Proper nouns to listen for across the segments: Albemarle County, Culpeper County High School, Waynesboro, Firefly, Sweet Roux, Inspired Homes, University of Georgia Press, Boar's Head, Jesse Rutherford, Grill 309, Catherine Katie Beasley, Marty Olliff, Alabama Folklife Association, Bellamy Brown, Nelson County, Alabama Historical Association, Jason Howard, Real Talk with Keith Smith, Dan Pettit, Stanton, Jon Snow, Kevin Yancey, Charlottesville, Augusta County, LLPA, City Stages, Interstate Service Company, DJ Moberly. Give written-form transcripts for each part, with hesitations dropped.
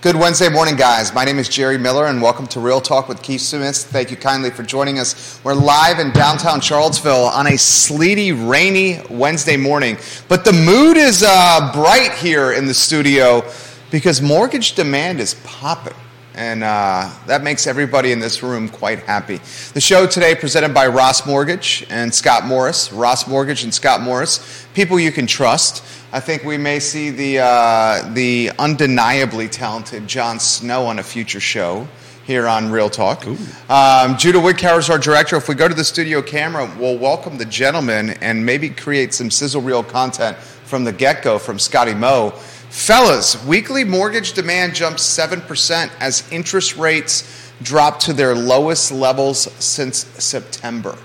Good Wednesday morning, guys. My name is Jerry Miller, and welcome to Real Talk with Keith Smith. Thank you kindly for joining us. We're live in downtown Charlottesville on a sleety, rainy Wednesday morning. But the mood is bright here in the studio because mortgage demand is popping. And that makes everybody in this room quite happy. The show today presented by Ross Mortgage and Scott Morris. Ross Mortgage and Scott Morris, people you can trust. I think we may see the undeniably talented Jon Snow on a future show here on Real Talk. Judah Wickhauer is our director. If we go to the studio camera, we'll welcome the gentleman and maybe create some sizzle reel content from the get-go from Scotty Moe. Fellas, weekly mortgage demand jumped 7% as interest rates dropped to their lowest levels since September.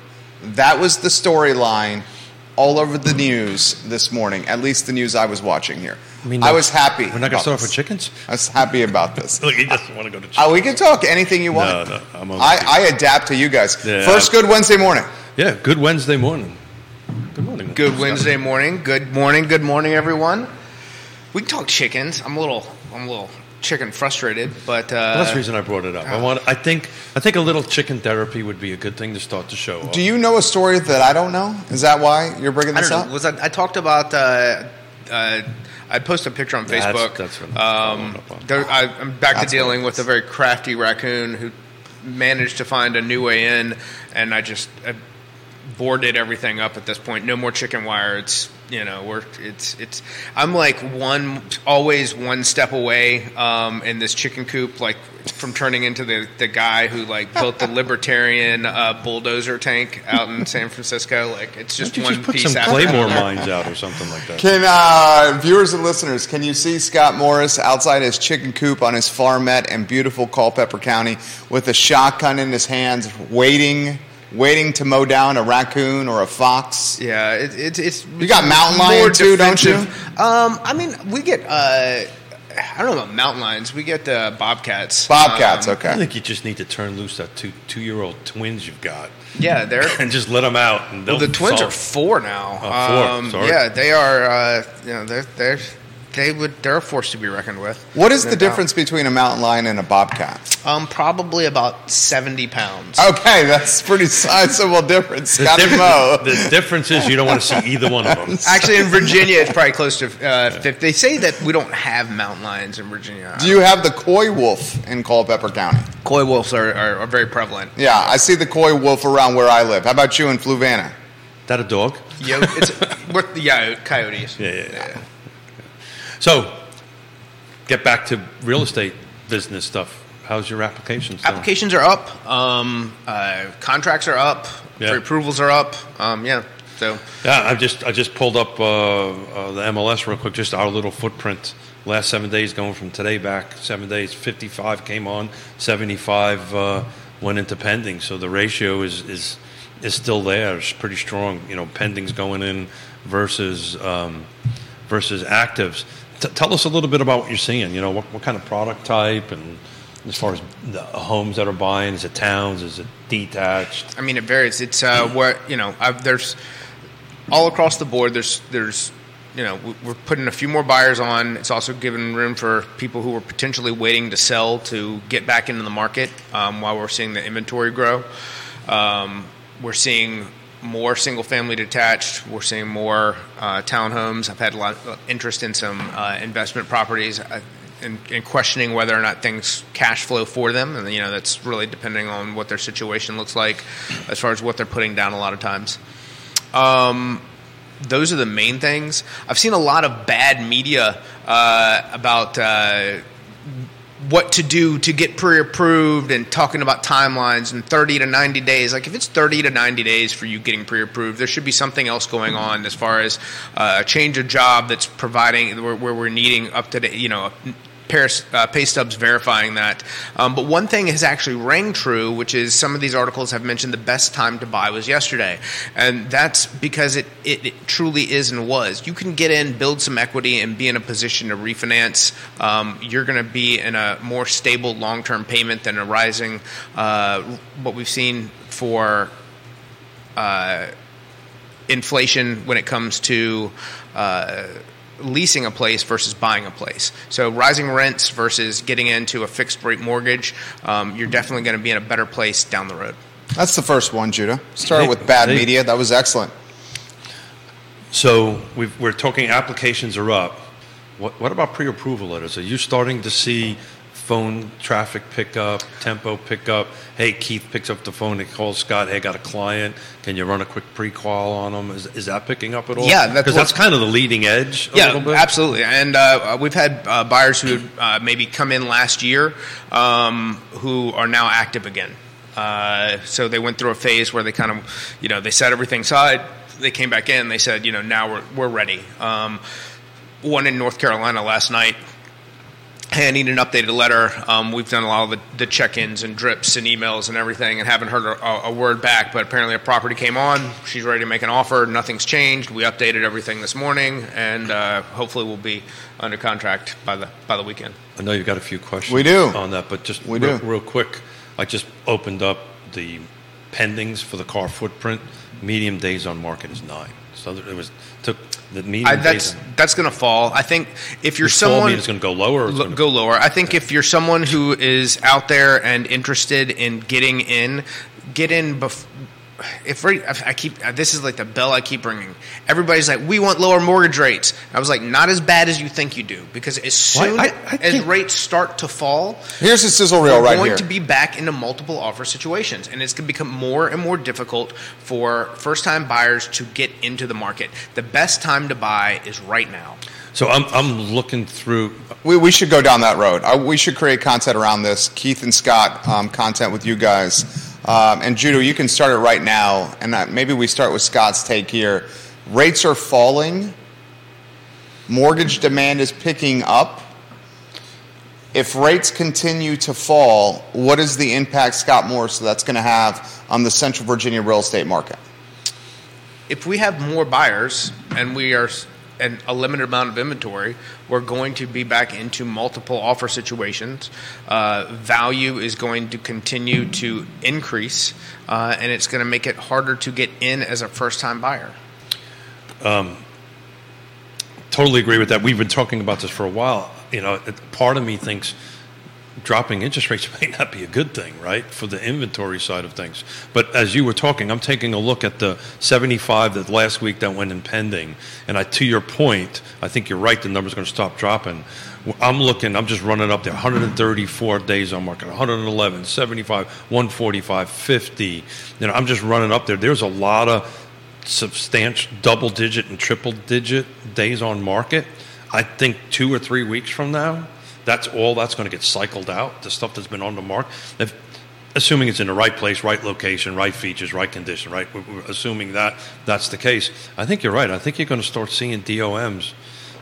That was the storyline all over the news this morning, at least the news I was watching here. I was happy. We're not going to start for chickens? I was happy about this. Look, he doesn't want to go to chickens. We can talk anything you want. No, I'm okay. I adapt to you guys. Yeah, first, good Wednesday morning. Yeah, good Wednesday morning. Good morning. Good Wednesday morning. Good morning. Good morning, everyone. We can talk chickens. I'm a little chicken frustrated, but that's the reason I brought it up. I think a little chicken therapy would be a good thing to start the show off. Do you know a story that I don't know? Is that why you're bringing this up? I talked about. I posted a picture on Facebook. That's right. I'm back to dealing with a very crafty raccoon who managed to find a new way in, and I boarded everything up at this point. No more chicken wire. I'm like always one step away in this chicken coop, like from turning into the guy who like built the libertarian bulldozer tank out in San Francisco. Like it's just one just put piece. Some Claymore mines out or something like that. Can viewers and listeners, can you see Scott Morris outside his chicken coop on his farmette in beautiful Culpeper County with a shotgun in his hands, waiting to mow down a raccoon or a fox? Yeah, it's you got mountain lion too, don't you? I mean, we get I don't know about mountain lions. We get the bobcats. Okay. I think you just need to turn loose that two-year-old twins you've got. Yeah, and just let them out. And the twins are 4 now. Sorry. Yeah, they are. They're a force to be reckoned with. What is the difference between a mountain lion and a bobcat? Probably about 70 pounds. Okay, that's pretty sizable difference. The difference is you don't want to see either one of them. Actually, in Virginia, it's probably close to 50. They say that we don't have mountain lions in Virginia. Do you have the coy wolf in Culpeper County? Coy wolves are very prevalent. Yeah, I see the coy wolf around where I live. How about you in Fluvanna? That a dog? Yeah, coyotes. Yeah. So, get back to real estate business stuff. How's your applications doing? Applications are up. Contracts are up. Yeah. Pre-approvals are up. I just pulled up the MLS real quick. Just our little footprint. Last 7 days, going from today back 7 days. 55 came on. 75 went into pending. So the ratio is still there. It's pretty strong. You know, pendings going in versus actives. Tell us a little bit about what you're seeing. You know, what kind of product type, and as far as the homes that are buying, is it towns, is it detached? I mean, it varies. It's there's all across the board. There's we're putting a few more buyers on. It's also giving room for people who are potentially waiting to sell to get back into the market while we're seeing the inventory grow. We're seeing more single-family detached. We're seeing more townhomes. I've had a lot of interest in some investment properties and questioning whether or not things cash flow for them. And, that's really depending on what their situation looks like as far as what they're putting down a lot of times. Those are the main things. I've seen a lot of bad media about what to do to get pre-approved and talking about timelines and 30 to 90 days. Like if it's 30 to 90 days for you getting pre-approved, there should be something else going on as far as a change of job that's providing where we're needing up to date, pay stubs verifying that. But one thing has actually rang true, which is some of these articles have mentioned the best time to buy was yesterday. And that's because it truly is and was. You can get in, build some equity, and be in a position to refinance. You're going to be in a more stable long-term payment than a rising what we've seen for inflation when it comes to leasing a place versus buying a place. So rising rents versus getting into a fixed rate mortgage, you're definitely going to be in a better place down the road. That's the first one, Judah. Started with bad media. That was excellent. So we're talking applications are up. What about pre-approval letters? Are you starting to see phone traffic pick up, tempo pick up? Hey, Keith picks up the phone and calls Scott. Hey, got a client. Can you run a quick pre-qual on them? Is that picking up at all? Yeah, because that's kind of the leading edge a little bit. Yeah, absolutely. And we've had buyers who maybe come in last year who are now active again. So they went through a phase where they kind of, they set everything aside. They came back in. They said, now we're ready. One in North Carolina last night. Hey, I need an updated letter. We've done a lot of the check-ins and drips and emails and everything and haven't heard a word back, but apparently a property came on. She's ready to make an offer. Nothing's changed. We updated everything this morning, and hopefully we'll be under contract by the weekend. I know you've got a few questions on that, but just real quick, I just opened up the pendings for the car footprint. Medium days on market is 9. So it was took the median. That's going to fall. I think if you're someone, it's going to go lower. Go lower. I think if you're someone who is out there and interested in getting in, get in before. This is like the bell I keep ringing. Everybody's like, we want lower mortgage rates. I was like, not as bad as you think you do, because as soon as rates start to fall, here's the sizzle reel right here. We're going to be back into multiple offer situations, and it's going to become more and more difficult for first-time buyers to get into the market. The best time to buy is right now. So I'm looking through. We should go down that road. We should create content around this. Keith and Scott, content with you guys. And Judah, you can start it right now, and maybe we start with Scott's take here. Rates are falling. Mortgage demand is picking up. If rates continue to fall, what is the impact, Scott Morris, that's going to have on the Central Virginia real estate market? If we have more buyers and we are and a limited amount of inventory, we're going to be back into multiple offer situations. Value is going to continue to increase, and it's going to make it harder to get in as a first-time buyer. Totally agree with that. We've been talking about this for a while. Part of me thinks dropping interest rates may not be a good thing, right, for the inventory side of things. But as you were talking, I'm taking a look at the 75 that last week that went in pending. And to your point, I think you're right, the number's going to stop dropping. I'm just running up there, 134 days on market, 111, 75, 145, 50. I'm just running up there. There's a lot of substantial double-digit and triple-digit days on market. I think 2 or 3 weeks from now, that's all that's going to get cycled out, the stuff that's been on the market, assuming it's in the right place, right location, right features, right condition, right? We're assuming that that's the case. I think you're right. I think you're going to start seeing DOMs.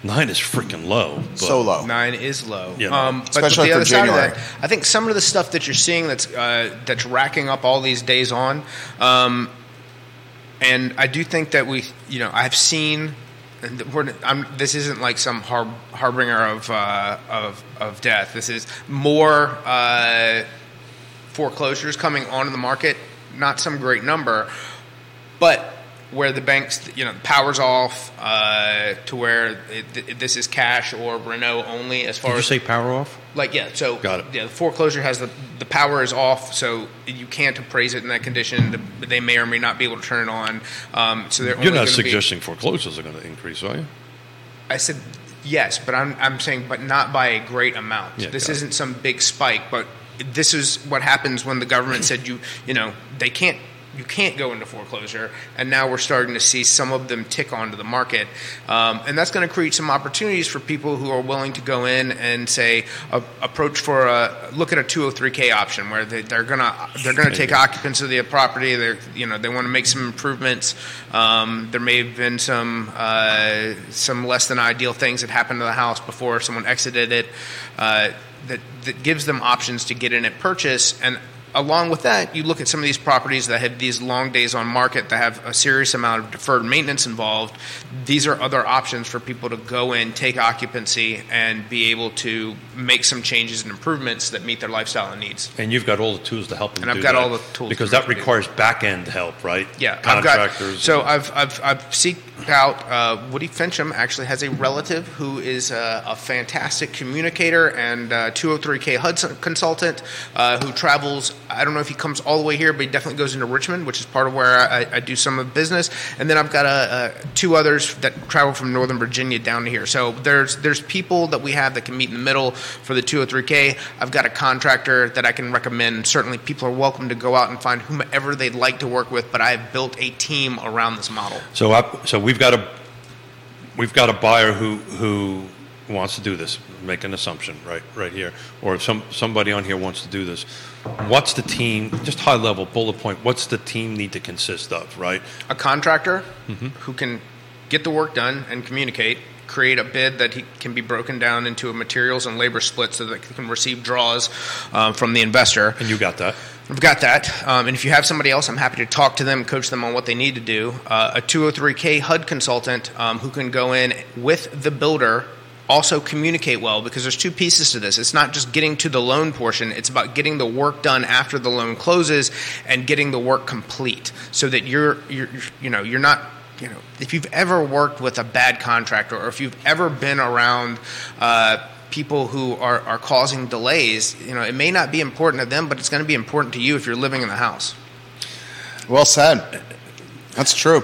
9 is freaking low. So low. 9 is low. Yeah, especially but the other side of that, I think some of the stuff that you're seeing that's racking up all these days on, and I do think that I've seen – this isn't like some harbinger of death. This is more foreclosures coming onto the market. Not some great number, but where the banks, power's off to where this is cash or Renault only as far as. Did you say power off? Like, yeah. So got it. Yeah, the foreclosure has the power is off, so you can't appraise it in that condition. They may or may not be able to turn it on. So they're you're not suggesting foreclosures are going to increase, are you? I said yes, but I'm saying but not by a great amount. Yeah, this isn't some big spike, but this is what happens when the government said they can't. You can't go into foreclosure, and now we're starting to see some of them tick onto the market. And that's going to create some opportunities for people who are willing to go in and, say, look at a 203K option where they're going to take occupants of the property. They want to make some improvements. There may have been some less than ideal things that happened to the house before someone exited it that gives them options to get in at purchase. And along with that, you look at some of these properties that had these long days on market that have a serious amount of deferred maintenance involved. These are other options for people to go in, take occupancy, and be able to make some changes and improvements that meet their lifestyle and needs. And you've got all the tools to help them do that. And I've got all the tools. Because that requires back-end help, right? Yeah. Contractors. So I've seeked out Woody Fincham actually has a relative who is a fantastic communicator and 203K HUD consultant who travels. I don't know if he comes all the way here, but he definitely goes into Richmond, which is part of where I do some of the business. And then I've got two others that travel from Northern Virginia down to here. So there's people that we have that can meet in the middle for the 203K. I've got a contractor that I can recommend. Certainly people are welcome to go out and find whomever they'd like to work with, but I've built a team around this model. So we've got a buyer who wants to do this. Make an assumption right here, or if somebody on here wants to do this. What's the team, just high level bullet point, what's the team need to consist of? Right, a contractor who can get the work done and communicate, create a bid that he can be broken down into a materials and labor split so that he can receive draws from the investor. And you got that. I've got that. And if you have somebody else, I'm happy to talk to them, coach them on what they need to do. A 203K HUD consultant who can go in with the builder, also communicate well, because there's two pieces to this. It's not just getting to the loan portion. It's about getting the work done after the loan closes and getting the work complete so that you're not, if you've ever worked with a bad contractor or if you've ever been around people who are causing delays, it may not be important to them, but it's going to be important to you if you're living in the house. Well said. That's true.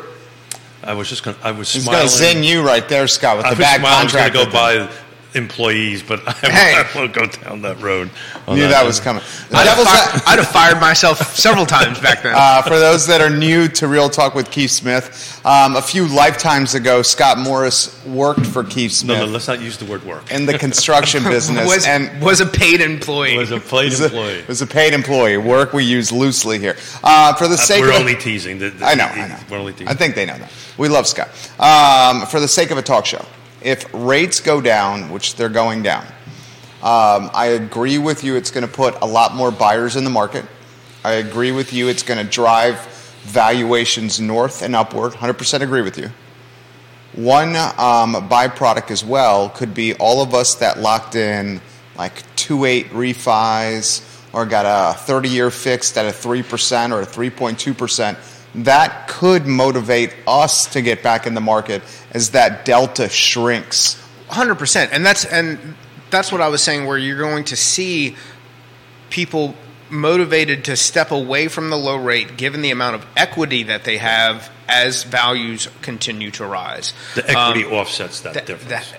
He's smiling. He's going to zing you right there, Scott, with the bad contractor. I was going to go by employees, but I won't go down that road. Knew that was coming. I'd have fired myself several times back then. For those that are new to Real Talk with Keith Smith, a few lifetimes ago, Scott Morris worked for Keith Smith. No, let's not use the word work. In the construction business. was a paid employee. Was a paid employee. Work we use loosely here. For the sake of... We're only teasing. I know. We're only teasing. I think they know that. We love Scott. For the sake of a talk show, if rates go down, which they're going down, I agree with you it's going to put a lot more buyers in the market. I agree with you it's going to drive valuations north and upward. 100% agree with you. One byproduct as well could be all of us that locked in like 2.8 refis or got a 30-year fixed at a 3% or a 3.2%. That could motivate us to get back in the market as that delta shrinks. 100%. And that's what I was saying, where you're going to see people motivated to step away from the low rate given the amount of equity that they have as values continue to rise. The equity offsets that difference.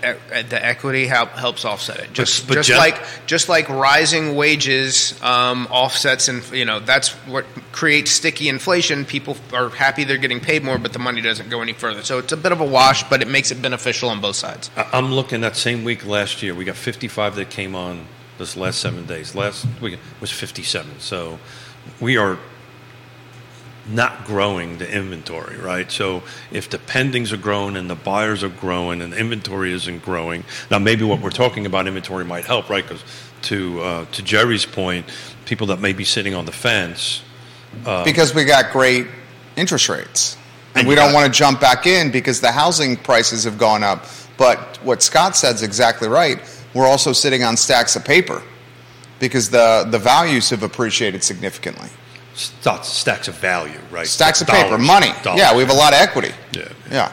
The equity helps offset it. Just like rising wages offsets, and that's what creates sticky inflation. People are happy they're getting paid more, but the money doesn't go any further. So it's a bit of a wash, but it makes it beneficial on both sides. I'm looking that same week last year. We got 55 that came on this last 7 days. Last week was 57. So we are not growing the inventory, right? So if the pendings are growing and the buyers are growing and the inventory isn't growing, now maybe what we're talking about inventory might help, right? Because to Jerry's point, people that may be sitting on the fence. Because we got great interest rates. And we don't want to jump back in because the housing prices have gone up. But what Scott said is exactly right. We're also sitting on stacks of paper because the values have appreciated significantly. Stacks of value, right? Stacks of paper, money. Yeah, we have a lot of equity. Yeah.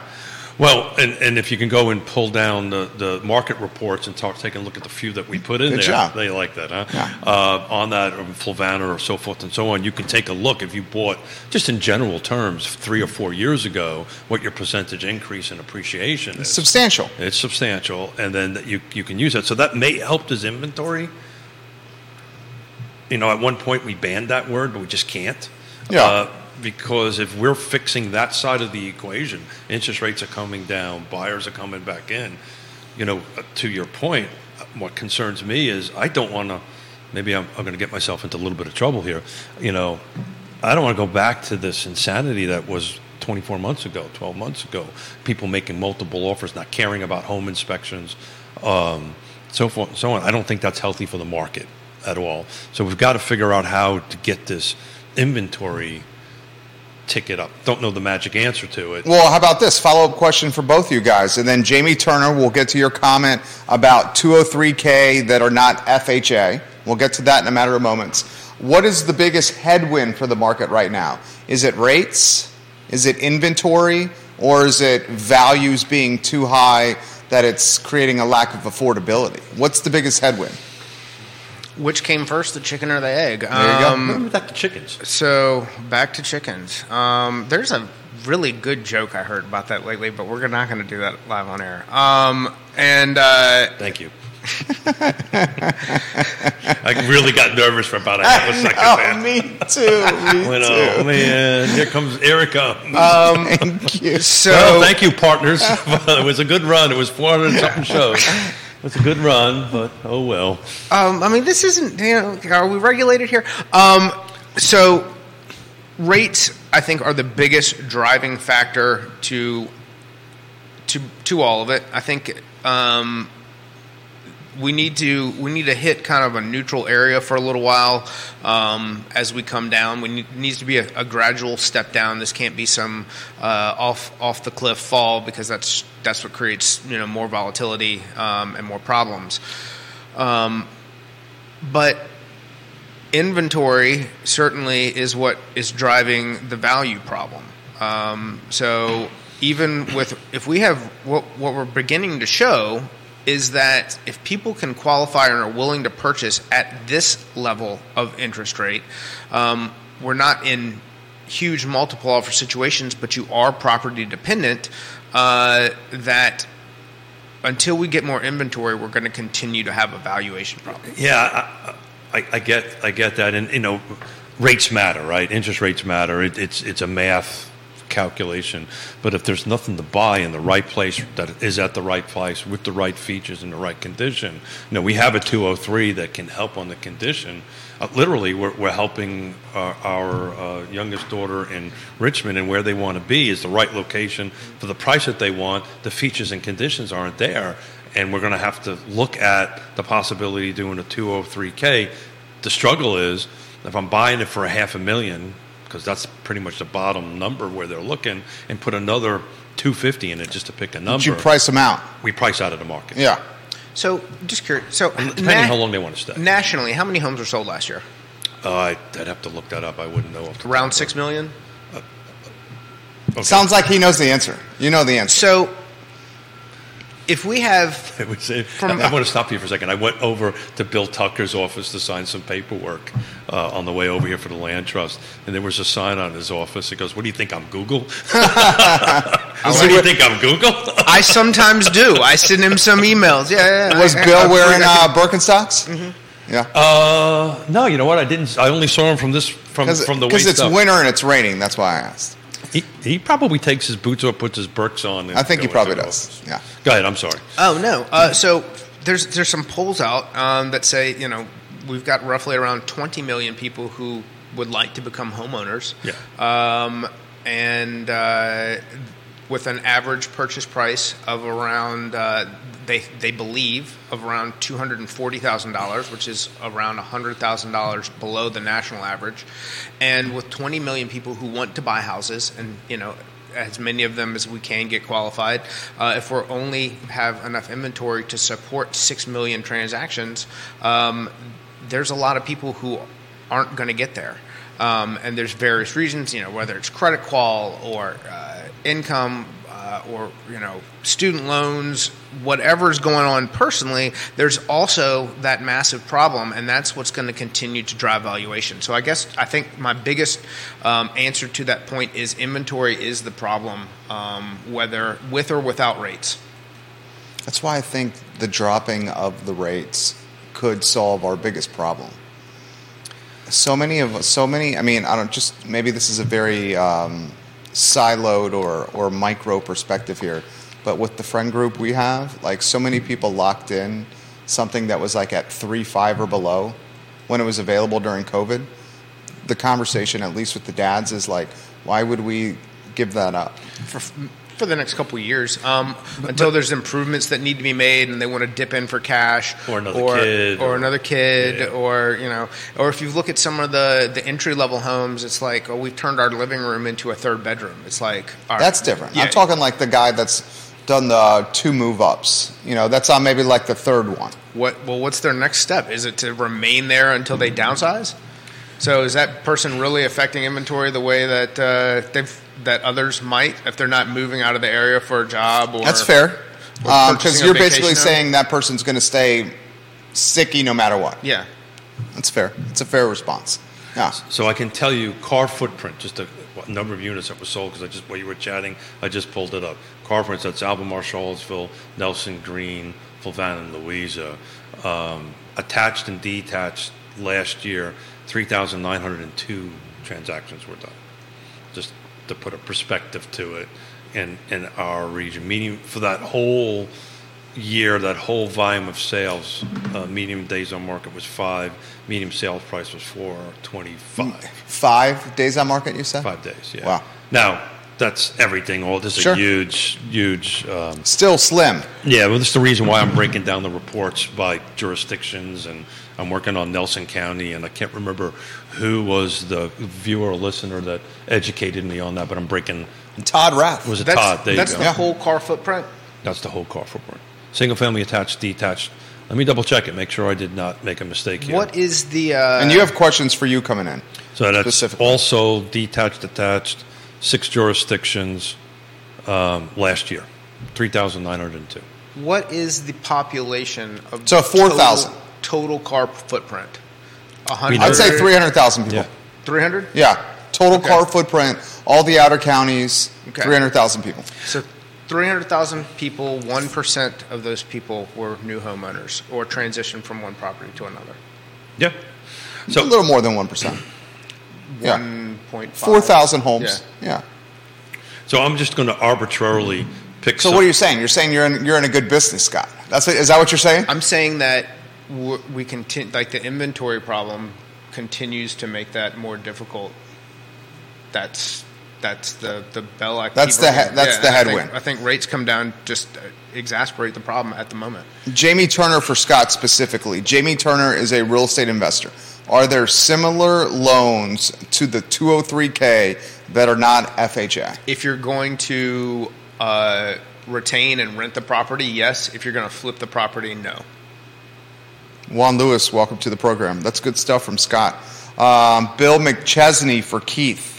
Well, and if you can go and pull down the market reports and take a look at the few that we put in there. Good job. They like that, huh? Yeah. On that, or Fluvanna or so forth and so on, you can take a look if you bought, just in general terms, 3 or 4 years ago, what your percentage increase in appreciation is. Substantial. It's substantial, and then you can use that. So that may help this inventory. At one point we banned that word, but we just can't. Yeah. Because if we're fixing that side of the equation, interest rates are coming down, buyers are coming back in. To your point, what concerns me is I don't want to, maybe I'm going to get myself into a little bit of trouble here. I don't want to go back to this insanity that was 24 months ago, 12 months ago. People making multiple offers, not caring about home inspections, so forth and so on. I don't think that's healthy for the market at all. So we've got to figure out how to get this inventory ticket up. Don't know the magic answer to it. Well, how about this? Follow-up question for both you guys. And then Jamie Turner, we'll get to your comment about 203K that are not FHA. We'll get to that in a matter of moments. What is the biggest headwind for the market right now? Is it rates? Is it inventory? Or is it values being too high that it's creating a lack of affordability? What's the biggest headwind? Which came first, the chicken or the egg? There you go. Remember back to chickens. So back to chickens. There's a really good joke I heard about that lately, but we're not going to do that live on air. Thank you. I really got nervous for about a half a second. Oh, me too. Me too. Oh man, here comes Erica. Thank you. So, well, thank you, partners. It was a good run. It was 400 something shows. It's a good run, but oh well. I mean, this isn't, you know, are we regulated here? So rates, I think, are the biggest driving factor to all of it. I think we need to hit kind of a neutral area for a little while as we come down. It needs to be a gradual step down. This can't be some off the cliff fall, because that's what creates, you know, more volatility and more problems. But inventory certainly is what is driving the value problem. So even with if we have what we're beginning to show is that if people can qualify and are willing to purchase at this level of interest rate, we're not in huge multiple offer situations, but you are property dependent, that until we get more inventory, we're going to continue to have a valuation problem. Yeah, I get that. And, you know, rates matter, right? Interest rates matter. It's a math calculation, but if there's nothing to buy in the right place that is at the right price with the right features in the right condition, you know, we have a 203 that can help on the condition. Literally, we're helping our youngest daughter in Richmond, and where they want to be is the right location for the price that they want. The features and conditions aren't there, and we're going to have to look at the possibility of doing a 203K. The struggle is if I'm buying it for a $500,000. Because that's pretty much the bottom number where they're looking, and put another $250 in it just to pick a number. Did you price them out? We price out of the market. Yeah. So just curious. So depending on how long they want to stay. Nationally, how many homes were sold last year? I'd have to look that up. I wouldn't know. Around 6 million. Okay. Sounds like he knows the answer. You know the answer. So if we have, I want to stop you for a second. I went over to Bill Tucker's office to sign some paperwork on the way over here for the land trust, and there was a sign on his office. It goes, "What do you think, I'm Google?" What do you think, I'm Google? I sometimes do. I send him some emails. Yeah. Was Bill wearing Birkenstocks? Mm-hmm. Yeah. No, you know what? I didn't. I only saw him from this from the waist up. Because it's winter and it's raining. That's why I asked. He probably takes his boots off, puts his Birks on. And I think he probably does. Yeah. Go ahead. I'm sorry. Oh, no. So there's some polls out that say, you know, we've got roughly around 20 million people who would like to become homeowners. Yeah. And with an average purchase price of around, they believe, of around $240,000, which is around $100,000 below the national average. And with 20 million people who want to buy houses, and, you know, as many of them as we can get qualified, if we only have enough inventory to support 6 million transactions, there's a lot of people who aren't going to get there. And there's various reasons, you know, whether it's credit qual or income or, you know, student loans, whatever's going on personally, there's also that massive problem, and that's what's going to continue to drive valuation. So I think my biggest answer to that point is inventory is the problem, whether with or without rates. That's why I think the dropping of the rates could solve our biggest problem. So many. I mean, I don't. Just maybe this is a very siloed or micro perspective here, but with the friend group we have, like so many people locked in something that was like at 3.5 or below when it was available during COVID. The conversation, at least with the dads, is like, why would we give that up? For for the next couple of years, until there's improvements that need to be made, and they want to dip in for cash, or another kid, yeah. Or you know, or if you look at some of the entry level homes, it's like, oh, we've turned our living room into a third bedroom. It's like that's different. Yeah. I'm talking like the guy that's done the two move ups. You know, that's on maybe like the third one. What's their next step? Is it to remain there until they downsize? So is that person really affecting inventory the way that that others might, if they're not moving out of the area for a job? Or that's fair, because you're basically saying that person's going to stay sticky no matter what. Yeah, that's fair. It's a fair response. Yeah. So I can tell you, car footprint, just a number of units that were sold, because while you were chatting, I just pulled it up. Car footprint, that's Albemarle, Charlottesville, Nelson, Green, Fluvanna, and Louisa, attached and detached last year. 3,902 transactions were done, just to put a perspective to it in our region. Meaning for that whole year, that whole volume of sales, median days on market was 5, median sales price was 425. 5 days on market, you said? 5 days, yeah. Wow. Now, that's everything. All this is a huge... still slim. Yeah, well, that's the reason why I'm breaking down the reports by jurisdictions, and I'm working on Nelson County, and I can't remember who was the viewer or listener that educated me on that, but I'm breaking... Todd Rath. Was it Todd? There you go. That's the whole car footprint? That's the whole car footprint. Single family, attached, detached. Let me double check it, make sure I did not make a mistake here. What is the... And you have questions for you coming in. So that's also detached, attached, 6 jurisdictions last year, 3,902. What is the population of... So 4,000. Total car footprint? 100. I'd say 300,000 people. Yeah. 300? Yeah. Total car footprint, all the outer counties, 300,000 people. So 300,000 people, 1% of those people were new homeowners or transitioned from one property to another. Yeah. So a little more than 1%. 1.5. 4,000 homes. Yeah. So I'm just going to arbitrarily pick... So what are you saying? You're saying you're in a good business, Scott. Is that what you're saying? I'm saying that we continue, like the inventory problem continues to make that more difficult. That's the bell. That's the headwind. I think rates come down just exasperate the problem at the moment. Jamie Turner for Scott specifically. Jamie Turner is a real estate investor. Are there similar loans to the 203K that are not FHA? If you're going to retain and rent the property, yes. If you're going to flip the property, no. Juan Lewis, welcome to the program. That's good stuff from Scott. Bill McChesney for Keith.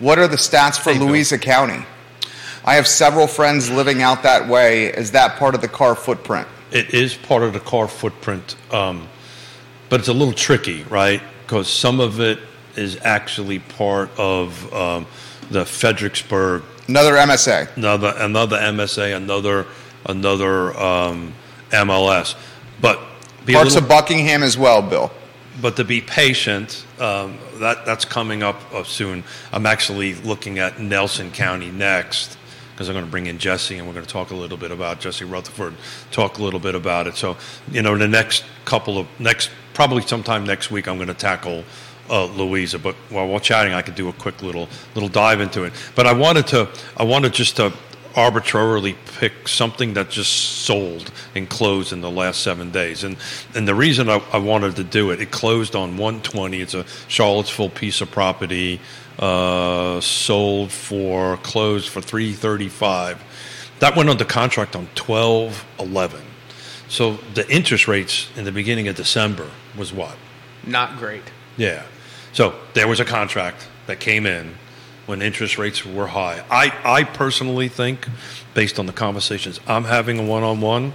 What are the stats for Louisa County? I have several friends living out that way. Is that part of the car footprint? It is part of the car footprint, but it's a little tricky, right? Because some of it is actually part of the Fredericksburg. Another MSA. Another MSA, another MLS. But... Parts of Buckingham as well, Bill. But to be patient, that's coming up soon. I'm actually looking at Nelson County next, because I'm going to bring in Jesse, and we're going to talk a little bit about Jesse Rutherford, talk a little bit about it. So, you know, the probably sometime next week, I'm going to tackle Louisa. But while we're chatting, I could do a quick little dive into it. But I wanted to arbitrarily pick something that just sold and closed in the last 7 days. And the reason I wanted to do it, it closed on 120. It's a Charlottesville piece of property, closed for 335. That went under contract on 12/11. So the interest rates in the beginning of December was what? Not great. Yeah. So there was a contract that came in when interest rates were high. I personally think, based on the conversations I'm having in one-on-one,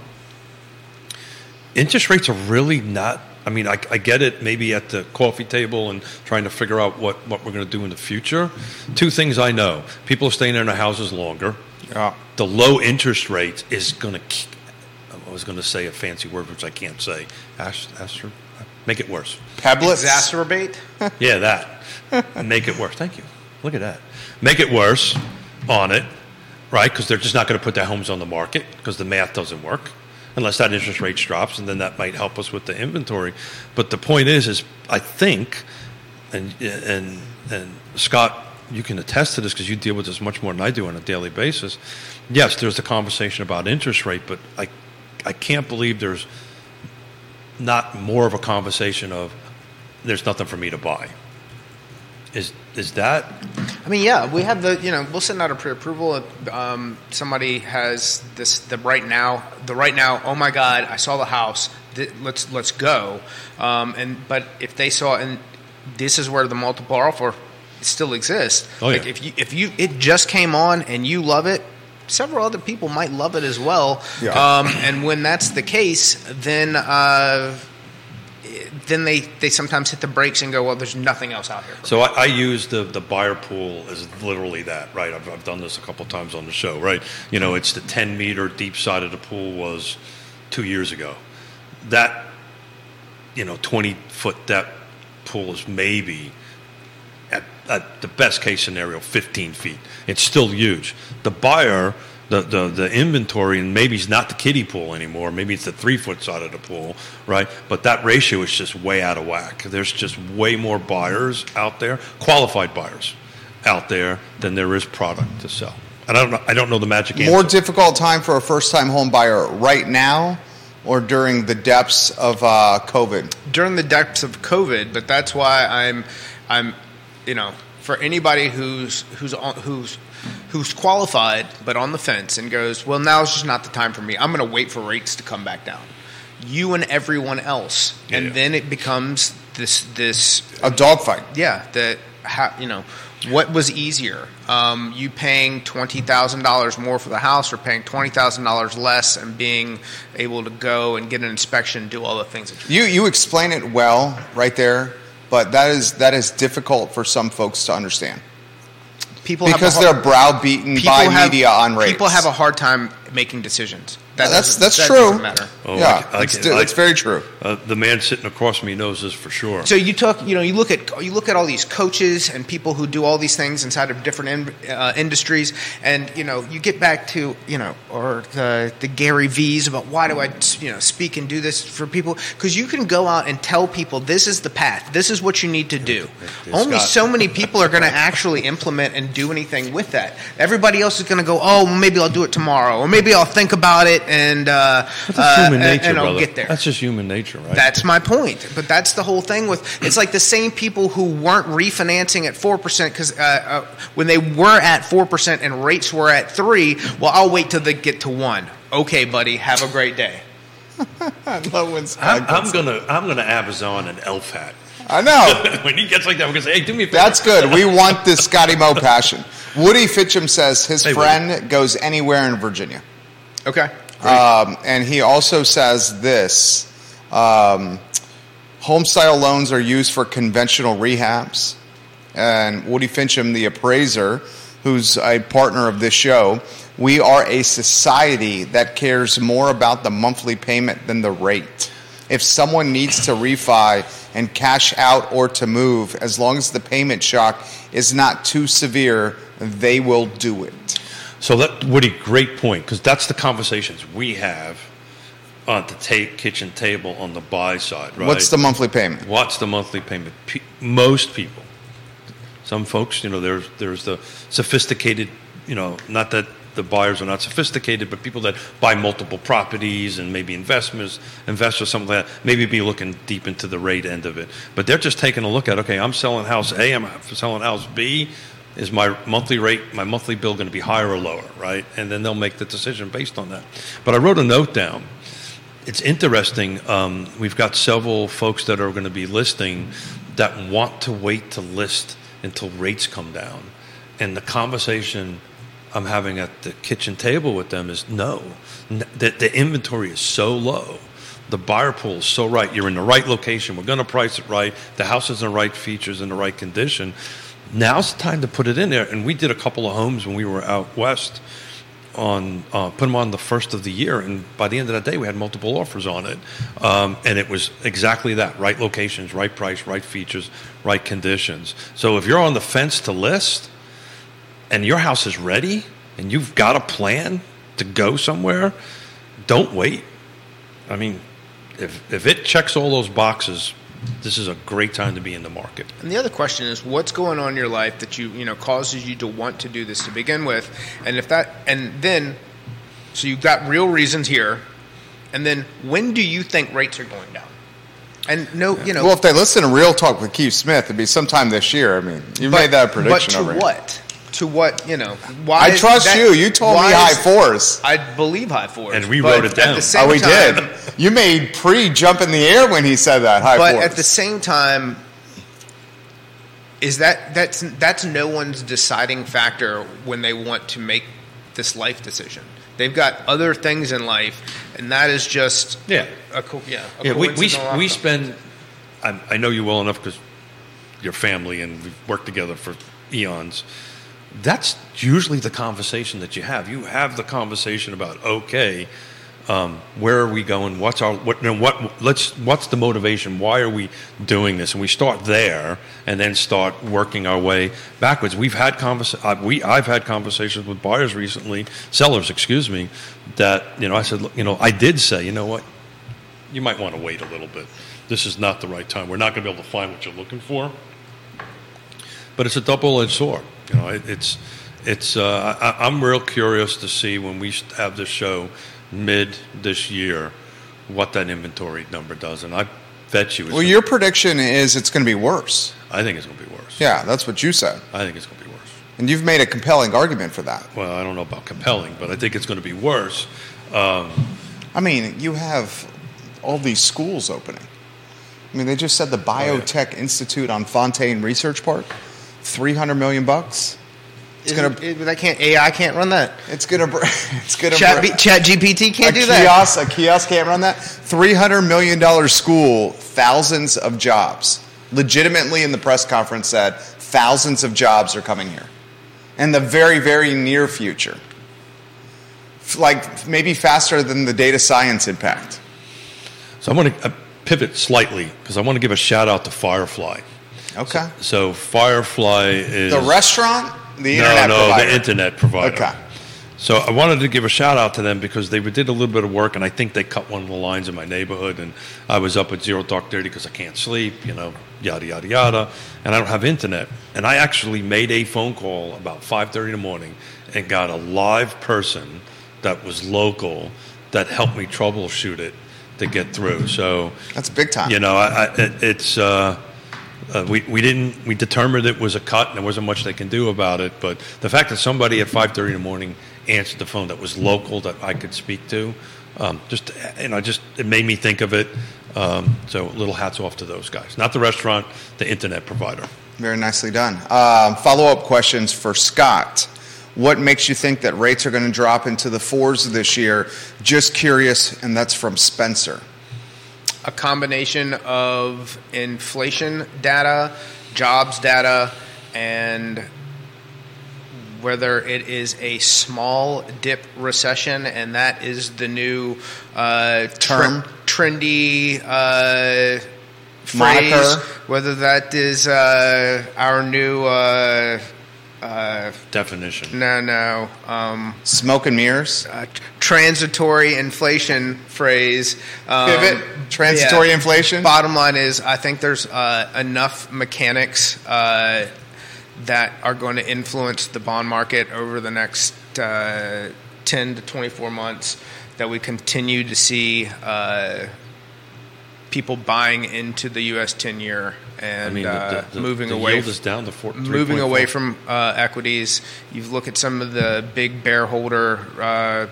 interest rates are really not, I mean, I get it maybe at the coffee table and trying to figure out what we're going to do in the future. Two things I know. People are staying in their houses longer. Yeah. The low interest rate is going to, I was going to say a fancy word, which I can't say. Make it worse. Pebbles? Exacerbate? Yeah, that. Make it worse. Thank you. Look at that. Make it worse on it, right? Because they're just not going to put their homes on the market because the math doesn't work unless that interest rate drops, and then that might help us with the inventory. But the point is I think, and Scott you can attest to this because you deal with this much more than I do on a daily basis. Yes, there's a conversation about interest rate, but I can't believe there's not more of a conversation of there's nothing for me to buy. Is that? I mean, yeah, we have the, you know, we'll send out a pre-approval if somebody has this, the right now, oh my God, I saw the house, let's go. But if they saw, and this is where the multiple offer still exists. Oh, yeah. Like if you, it just came on and you love it, several other people might love it as well. Yeah. And when that's the case, then they sometimes hit the brakes and go, well, there's nothing else out here. So I use the buyer pool as literally that, right? I've done this a couple times on the show, right? You know, it's the 10-meter deep side of the pool was 2 years ago. That, you know, 20-foot depth pool is maybe, at the best case scenario, 15 feet. It's still huge. The buyer... The inventory, and maybe it's not the kiddie pool anymore. Maybe it's the 3-foot side of the pool, right? But that ratio is just way out of whack. There's just way more buyers out there, qualified buyers out there, than there is product to sell. And I don't know the magic answer. More difficult time for a first-time home buyer right now or during the depths of COVID? During the depths of COVID, but that's why I'm you know, for anybody who's qualified but on the fence and goes, well, now's just not the time for me. I'm going to wait for rates to come back down. You and everyone else. Yeah. And then it becomes this a dogfight. Yeah. That, you know, what was easier? You paying $20,000 more for the house or paying $20,000 less and being able to go and get an inspection, do all the things that you explain it well right there, but that is difficult for some folks to understand. Because they're browbeaten by media on rates. People have a hard time making decisions. That's true. Matter. Oh, yeah, it's very true. The man sitting across from me knows this for sure. So you look at all these coaches and people who do all these things inside of different industries, and you know, you get back to, you know, or the Gary V's about why do I, you know, speak and do this for people, because you can go out and tell people this is the path, this is what you need to do. Only so many people are going to actually implement and do anything with that. Everybody else is going to go, oh, maybe I'll do it tomorrow, or maybe I'll think about it. And I'll get there. That's just human nature, right? That's my point. But that's the whole thing with it's like the same people who weren't refinancing at 4% because when they were at 4% and rates were at 3, well, I'll wait till they get to 1. Okay, buddy, have a great day. I love when Scott I'm gonna Amazon an elf hat. I know. When he gets like that, we're going to say, hey, do me a favor. That's good. We want this Scotty Mo passion. Woody Fincham says his friend goes anywhere in Virginia. Okay. And he also says this, home style loans are used for conventional rehabs. And Woody Fincham, the appraiser, who's a partner of this show, we are a society that cares more about the monthly payment than the rate. If someone needs to refi and cash out or to move, as long as the payment shock is not too severe, they will do it. So that, Woody, great point, because that's the conversations we have on the kitchen table on the buy side, right? What's the monthly payment? Most people, some folks, you know, there's the sophisticated, you know, not that the buyers are not sophisticated, but people that buy multiple properties and maybe investors, something like that, maybe be looking deep into the rate end of it. But they're just taking a look at, okay, I'm selling house A, I'm selling house B. Is my monthly rate, my monthly bill going to be higher or lower, right? And then they'll make the decision based on that. But I wrote a note down. It's interesting. We've got several folks that are going to be listing that want to wait to list until rates come down. And the conversation I'm having at the kitchen table with them is no, the inventory is so low. The buyer pool is so right. You're in the right location. We're going to price it right. The house is in the right features, in the right condition. Now's the time to put it in there. And we did a couple of homes when we were out west on put them on the first of the year. And by the end of that day, we had multiple offers on it. And it was exactly that, right locations, right price, right features, right conditions. So if you're on the fence to list and your house is ready and you've got a plan to go somewhere, don't wait. I mean, if it checks all those boxes this is a great time to be in the market. And the other question is, what's going on in your life that you causes you to want to do this to begin with? And if that, and then, so you've got real reasons here. And then when do you think rates are going down? And well, if they listen to Real Talk with Keith Smith, it'd be sometime this year. I mean, you made that prediction over. But to what? To what, why I trust that, you told me high fours. I believe high fours. And we wrote it down. At the same time, we did. You made jump in the air when he said that, high fours. But at the same time, is that's no one's deciding factor when they want to make this life decision. They've got other things in life, and that is just we spend. I know you well enough because your family and we've worked together for eons. That's usually the conversation that you have. You have the conversation about, okay, where are we going? What's the motivation? Why are we doing this? And we start there, and then start working our way backwards. We've had I've had conversations with buyers recently, sellers, excuse me, that I said, look, I did say, you know what, you might want to wait a little bit. This is not the right time. We're not going to be able to find what you're looking for. But it's a double-edged sword. It's. I'm real curious to see when we have this show mid this year what that inventory number does, and I bet you. Well, your prediction is it's going to be worse. I think it's going to be worse. Yeah, that's what you said. I think it's going to be worse. And you've made a compelling argument for that. Well, I don't know about compelling, but I think it's going to be worse. You have all these schools opening. They just said the Biotech Institute on Fontaine Research Park. $300 million. It's going to. That can't. AI can't run that. It's going to. It's going to. Chat GPT can't do that. A kiosk can't run that. $300 million school. Thousands of jobs. Legitimately, in the press conference, said thousands of jobs are coming here, in the very, very near future. Like maybe faster than the data science impact. So I'm going to pivot slightly because I want to give a shout out to Firefly. Okay. So Firefly is... The restaurant? The internet provider. Okay. So I wanted to give a shout-out to them because they did a little bit of work, and I think they cut one of the lines in my neighborhood, and I was up at 0 Dark 30 because I can't sleep, yada, yada, yada, and I don't have internet. And I actually made a phone call about 5:30 in the morning and got a live person that was local that helped me troubleshoot it to get through. So... That's big time. It's... We determined it was a cut and there wasn't much they can do about it, but the fact that somebody at 5:30 in the morning answered the phone that was local that I could speak to, just it made me think of it. So little hats off to those guys. Not the restaurant, the internet provider. Very nicely done. Follow-up questions for Scott. What makes you think that rates are going to drop into the fours this year? Just curious, and that's from Spencer. A combination of inflation data, jobs data, and whether it is a small dip recession, and that is the new term, trendy phrase. Moniker. Whether that is our new definition. No. Smoke and mirrors. Transitory inflation phrase. Pivot. Transitory inflation. Bottom line is, I think there's enough mechanics that are going to influence the bond market over the next 10 to 24 months that we continue to see people buying into the U.S. 10-year and moving away. The yield is down to 4. Moving away from equities. You look at some of the big bear holder,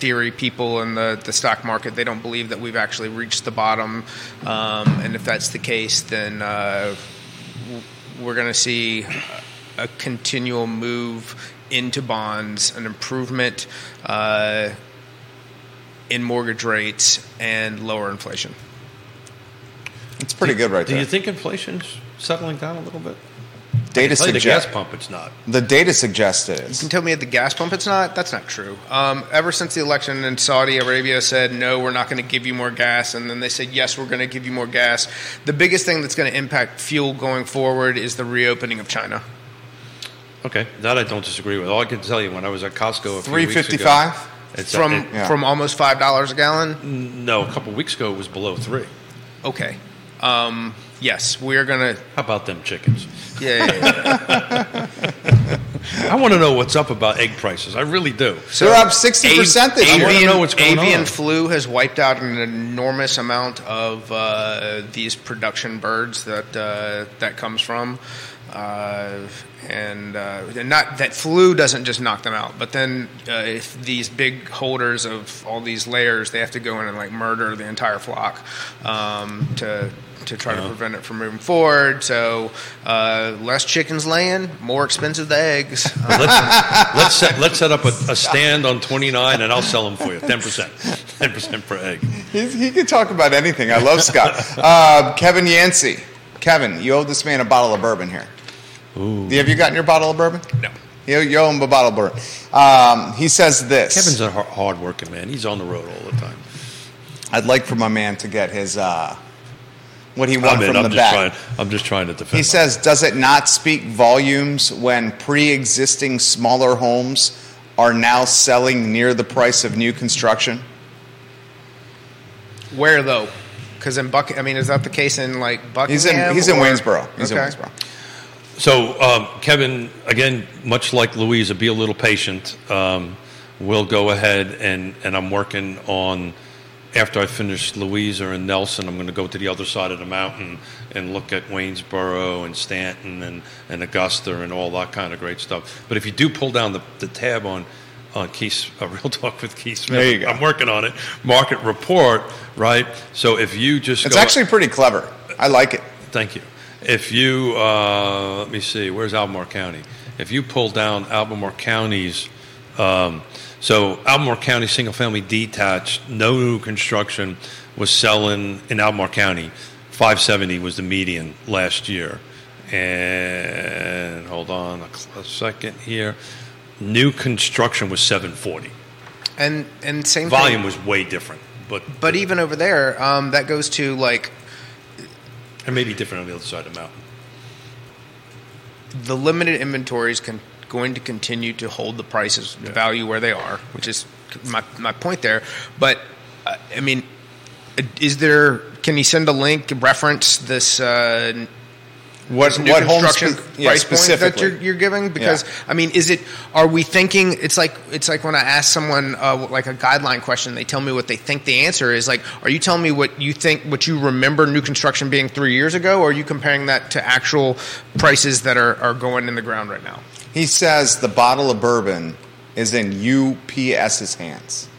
theory people in the stock market. They don't believe that we've actually reached the bottom, and if that's the case, then we're going to see a continual move into bonds, an improvement. In mortgage rates and lower inflation. It's pretty good right there. Do you think inflation's settling down a little bit? Data suggests the gas pump it's not. The data suggests it is. You can tell me at the gas pump it's not? That's not true. Ever since the election in Saudi Arabia said, no, we're not going to give you more gas, and then they said, yes, we're going to give you more gas. The biggest thing that's going to impact fuel going forward is the reopening of China. Okay, that I don't disagree with. All I can tell you, when I was at Costco a few weeks ago... $3.55? From almost $5 a gallon? No, a couple of weeks ago it was below $3. Okay. Yes, we're going to... How about them chickens? Yeah. I want to know what's up about egg prices. I really do. So they're up 60% this year. I want to know what's going on. Avian flu has wiped out an enormous amount of these production birds that that comes from. And not that flu doesn't just knock them out, but then if these big holders of all these layers, they have to go in and like murder the entire flock to try to prevent it from moving forward. So less chickens laying, more expensive the eggs. Let's set up a stand on 29, and I'll sell them for you. 10% per egg. He can talk about anything. I love Scott. Kevin Yancey. Kevin, you owe this man a bottle of bourbon here. Ooh. Have you gotten your bottle of bourbon? No. You owe him a bottle of bourbon. He says this. Kevin's a hard-working man. He's on the road all the time. I'd like for my man to get his what he won from the back. I'm just trying to defend him. He says, does it not speak volumes when pre-existing smaller homes are now selling near the price of new construction? Where, though? Because in is that the case in like Buckingham? He's in Waynesboro. He's in Waynesboro. So, Kevin, again, much like Louisa, be a little patient. We'll go ahead, and I'm working on, after I finish Louisa and Nelson, I'm going to go to the other side of the mountain and look at Waynesboro and Stanton and Augusta and all that kind of great stuff. But if you do pull down the tab on Keith, a Real Talk with Keith Smith. There you go. I'm working on it. Market report, right? So if you just it's actually pretty clever. I like it. Thank you. If you, let me see, where's Albemarle County? If you pull down Albemarle County's, so Albemarle County single-family detached, no new construction was selling in Albemarle County. 570 was the median last year. And hold on a second here. New construction was 740. And same volume thing. Was way different. But even over there, that goes to like... It may be different on the other side of the mountain. The limited inventory is going to continue to hold the prices, the value where they are, which is my point there. But, I mean, is there – can you send a link, reference this what construction price point that you're giving? Because, I mean, is it – are we thinking – it's like when I ask someone like a guideline question, they tell me what they think the answer is. Like, are you telling me what you think – what you remember new construction being 3 years ago, or are you comparing that to actual prices that are going in the ground right now? He says the bottle of bourbon is in UPS's hands.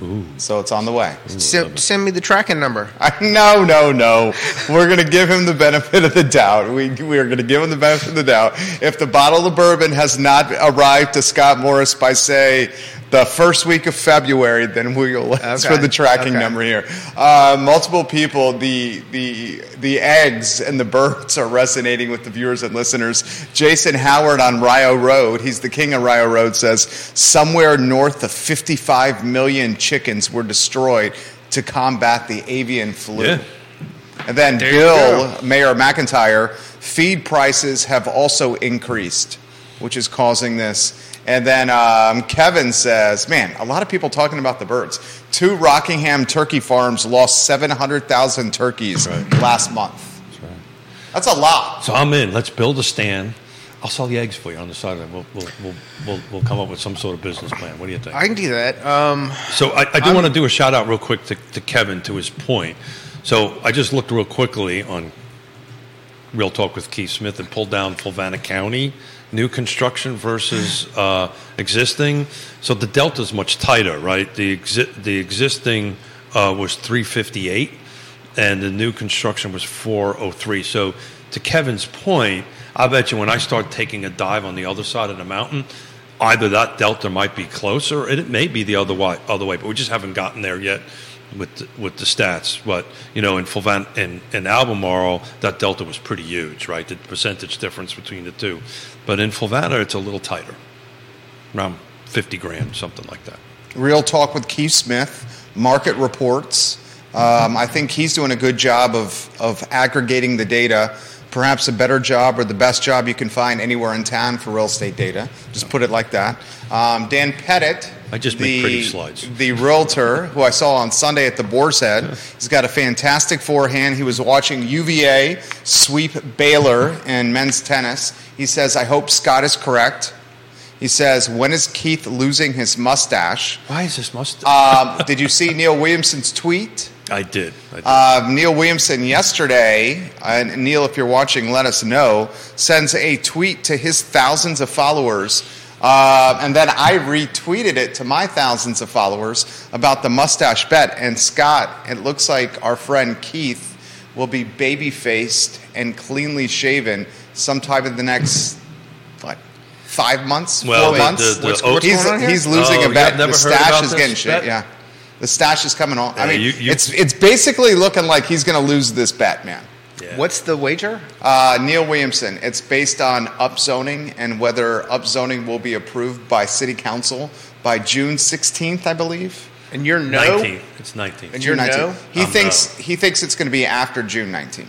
Ooh. So it's on the way. Ooh, send me the tracking number. No. We're going to give him the benefit of the doubt. We are going to give him the benefit of the doubt. If the bottle of bourbon has not arrived to Scott Morris by, say, the first week of February, then we'll ask for the tracking number here. Multiple people, the eggs and the birds are resonating with the viewers and listeners. Jason Howard on Rio Road, he's the king of Rio Road, says somewhere north of 55 million chickens were destroyed to combat the avian flu. Yeah. And then Bill, Mayor McIntyre, feed prices have also increased, which is causing this. And then Kevin says, man, a lot of people talking about the birds. Two Rockingham turkey farms lost 700,000 turkeys last month. That's right. That's a lot. So I'm in. Let's build a stand. I'll sell the eggs for you on the side of it. We'll come up with some sort of business plan. What do you think? I can do that. So I do want to do a shout out real quick to Kevin, to his point. So I just looked real quickly on Real Talk with Keith Smith and pulled down Fluvanna County. New construction versus existing. So the delta is much tighter, right? The existing was 358, and the new construction was 403. So to Kevin's point, I bet you when I start taking a dive on the other side of the mountain, either that delta might be closer, and it may be the other way, but we just haven't gotten there yet with the stats. But, you know, in Fluvanna and in Albemarle, that delta was pretty huge, right? The percentage difference between the two. But in Fluvanna, it's a little tighter, around 50 grand, something like that. Real Talk with Keith Smith, market reports. I think he's doing a good job of aggregating the data, perhaps a better job or the best job you can find anywhere in town for real estate data. Just put it like that. Dan Pettit I just make pretty slides. The realtor, who I saw on Sunday at the Boar's Head, he's got a fantastic forehand. He was watching UVA sweep Baylor in men's tennis. He says, I hope Scott is correct. He says, when is Keith losing his mustache? Why is his mustache? Did you see Neil Williamson's tweet? I did. Neil Williamson yesterday, and Neil, if you're watching, let us know, sends a tweet to his thousands of followers, and then I retweeted it to my thousands of followers about the mustache bet. And Scott, it looks like our friend Keith will be baby-faced and cleanly shaven sometime in the next 5 months, 4 months. He's losing a bet. The stash is getting shit. Yeah, the stash is coming on. I mean, it's basically looking like he's going to lose this bet, man. Yeah. What's the wager? Neil Williamson. It's based on upzoning and whether upzoning will be approved by City Council by June 16th, I believe. And you're no. 19th. It's 19th. And you're 19th. No? He thinks it's going to be after June 19th.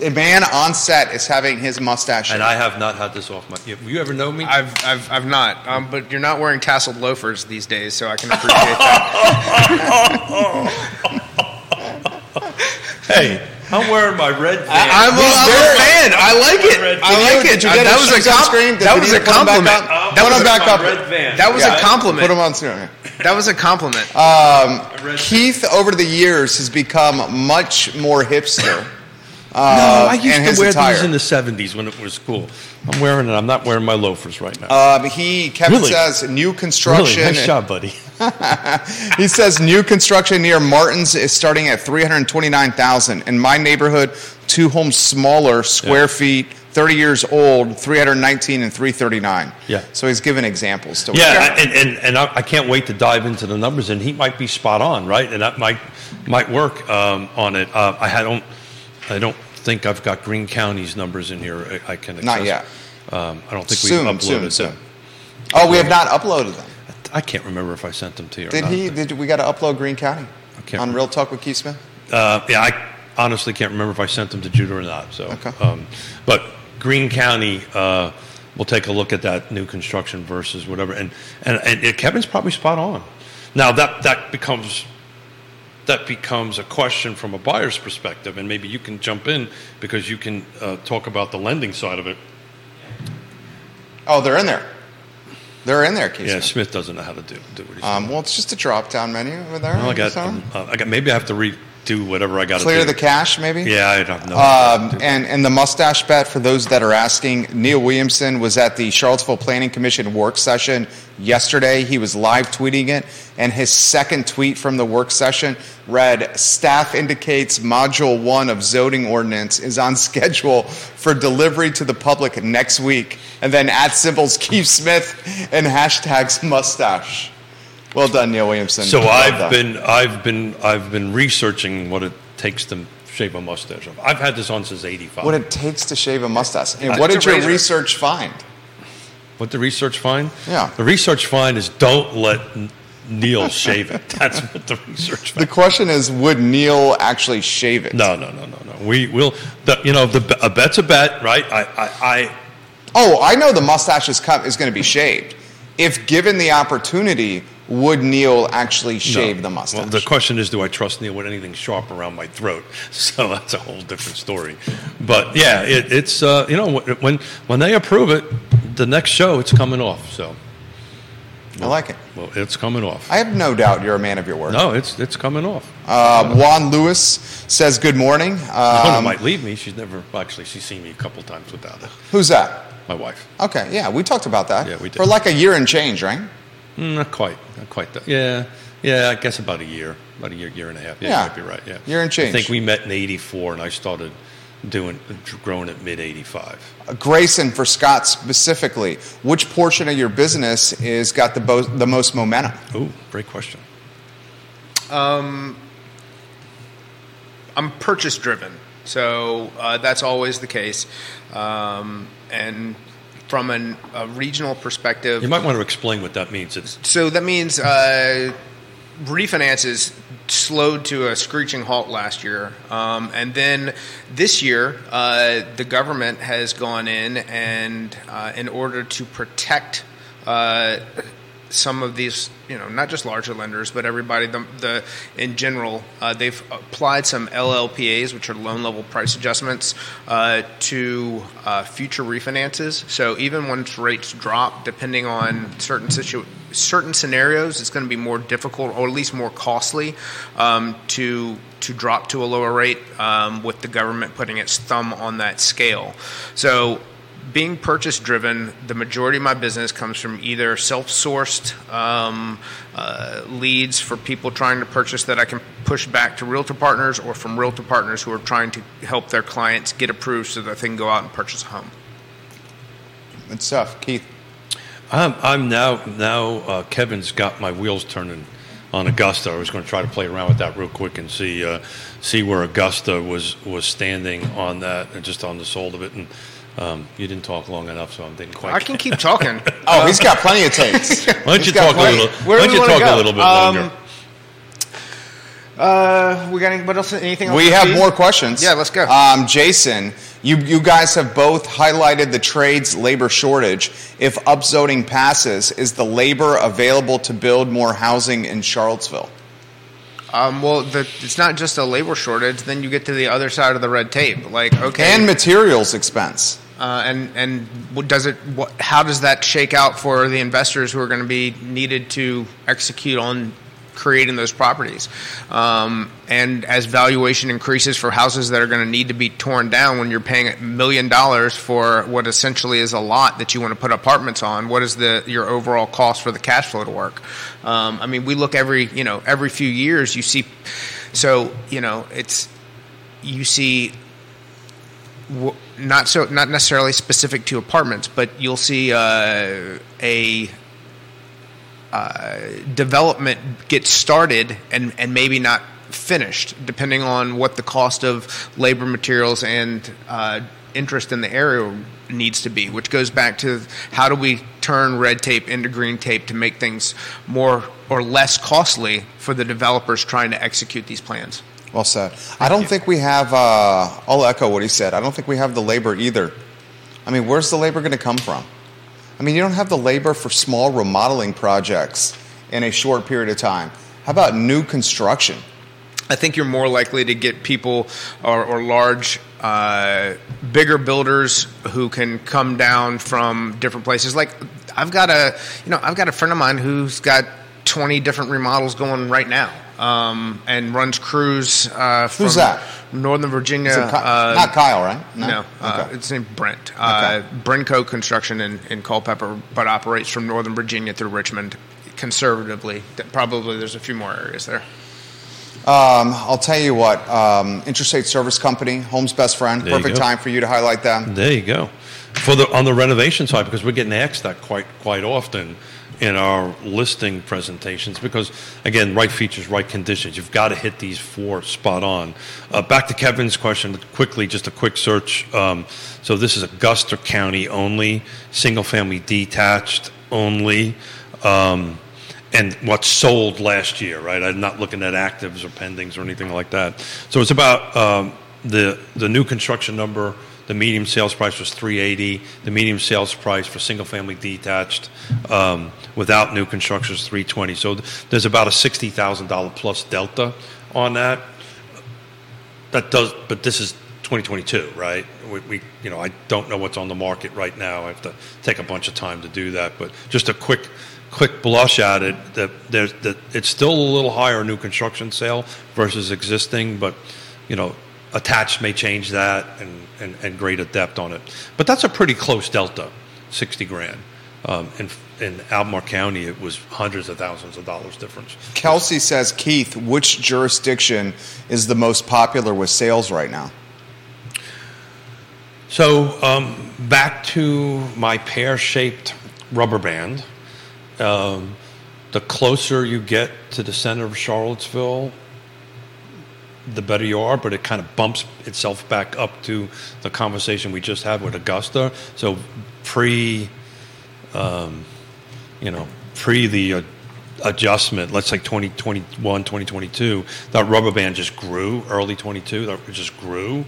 The man on set is having his mustache. And I have not had this off my... You ever know me? I've not. But you're not wearing tasseled loafers these days, so I can appreciate that. Hey, I'm wearing my red fan. I'm a fan. I like it. That was a compliment. Put him on screen. That was a compliment. Keith, over the years, has become much more hipster. No, I used to wear these in the 70s when it was cool. I'm wearing it. I'm not wearing my loafers right now. Kevin says new construction. Really? Nice job, buddy. He says new construction near Martin's is starting at $329,000. In my neighborhood, two homes smaller, square feet, 30 years old, $319,000 and $339,000. Yeah. So he's giving examples. I can't wait to dive into the numbers. And he might be spot on, right? And that might work on it. I don't think I've got Green County's numbers in here. I can access. Not yet. I don't think we've uploaded them. Oh, we have not uploaded them. I can't remember if I sent them to you. We got to upload Green County on Real Talk with Keith Smith? Yeah, I honestly can't remember if I sent them to Judah or not. So, okay. But Green County, we'll take a look at that new construction versus whatever. And Kevin's probably spot on. Now that becomes a question from a buyer's perspective, and maybe you can jump in because you can talk about the lending side of it. Oh, they're in there. They're in there, Keith. Yeah, Smith doesn't know how to do what he's doing. Well, it's just a drop-down menu over there. Well, I got. Maybe I have to redo whatever I got to do. Clear the cache, maybe? Yeah, I don't know. And the mustache bet, for those that are asking, Neil Williamson was at the Charlottesville Planning Commission work session yesterday. He was live tweeting it, and his second tweet from the work session read, staff indicates Module 1 of zoning ordinance is on schedule for delivery to the public next week, and then @ Keith Smith and hashtags mustache. Well done, Neil Williamson. So I've been researching what it takes to shave a mustache. I've had this on since 85. What it takes to shave a mustache. And what did your research find? What the research find? Yeah. The research find is don't let Neil shave it. That's what the research find. The question is, would Neil actually shave it? No. We will. A bet's a bet, right? I know the mustache is going to be shaved. If given the opportunity, would Neil actually shave the mustache? Well, the question is, do I trust Neil with anything sharp around my throat? So that's a whole different story. But yeah, it's when they approve it, the next show it's coming off. So I like it. Well, it's coming off. I have no doubt you're a man of your word. No, it's coming off. Juan Lewis says good morning. Mona might leave me. She's seen me a couple times without it. Who's that? My wife. Okay, yeah, we talked about that. Yeah, we did. For like a year and change, right? Not quite that. Yeah, I guess about a year, year and a half. Yeah, you might be right. Yeah, year and change. I think we met in '84, and I started growing at mid '85. Grayson, for Scott specifically, which portion of your business is got the most momentum? Oh, great question. I'm purchase driven, so that's always the case. And from a regional perspective... You might want to explain what that means. So that means refinances slowed to a screeching halt last year. And then this year, the government has gone in and in order to protect some of these, you know, not just larger lenders, but everybody, the in general, they've applied some LLPAs, which are loan level price adjustments, to future refinances. So even once rates drop, depending on certain scenarios, it's going to be more difficult, or at least more costly, to drop to a lower rate, with the government putting its thumb on that scale. So, being purchase driven, the majority of my business comes from either self-sourced leads for people trying to purchase that I can push back to realtor partners, or from realtor partners who are trying to help their clients get approved so that they can go out and purchase a home. Good stuff. Keith? I'm now Kevin's got my wheels turning on Augusta. I was going to try to play around with that real quick and see where Augusta was standing on that, and just on the sold of it. And you didn't talk long enough, so I didn't quite. I can keep talking. Oh, he's got plenty of takes. Why don't you talk a little bit longer? We got anything else? We have more questions. Yeah, let's go. Jason, you guys have both highlighted the trade's labor shortage. If upzoning passes, is the labor available to build more housing in Charlottesville? It's not just a labor shortage. Then you get to the other side of the red tape, and materials expense. How does that shake out for the investors who are going to be needed to execute on creating those properties? And as valuation increases for houses that are going to need to be torn down, when you're paying $1 million for what essentially is a lot that you want to put apartments on, what is your overall cost for the cash flow to work? We look every few years, you see, not necessarily specific to apartments, but you'll see development gets started and maybe not finished, depending on what the cost of labor, materials, and interest in the area needs to be, which goes back to how do we turn red tape into green tape to make things more or less costly for the developers trying to execute these plans. Well said. I'll echo what he said. I don't think we have the labor either. Where's the labor going to come from? You don't have the labor for small remodeling projects in a short period of time. How about new construction? I think you're more likely to get people or large, bigger builders who can come down from different places. Like I've got a friend of mine who's got 20 different remodels going right now. And runs crews from Northern Virginia. Not Kyle, right? No. It's named Brent. Brinco Construction in Culpeper, but operates from Northern Virginia through Richmond, conservatively. Probably there's a few more areas there. I'll tell you what, Interstate Service Company, Home's Best Friend, there perfect time for you to highlight them. There you go. On the renovation side, because we're getting asked that quite often in our listing presentations, because again, right features, right conditions, you've got to hit these four spot on. Back to Kevin's question quickly, just a quick search. So this is Augusta County only, single family detached only, and what sold last year, right? I'm not looking at actives or pendings or anything like that. So it's about the new construction number. The median sales price was $380. The median sales price for single-family detached without new construction is $320. So there's about a $60,000 plus delta on that. But this is 2022, right? We I don't know what's on the market right now. I have to take a bunch of time to do that. But just a quick blush at it. It's still a little higher new construction sale versus existing, but attached may change that, and greater depth on it, but that's a pretty close delta, $60,000. In Albemarle County, it was hundreds of thousands of dollars difference. Kelsey says, Keith, which jurisdiction is the most popular with sales right now? So back to my pear-shaped rubber band. The closer you get to the center of Charlottesville, the better you are, but it kind of bumps itself back up to the conversation we just had with Augusta. So pre the adjustment, let's say 2021, 2022, that rubber band just grew, early 22, that just grew.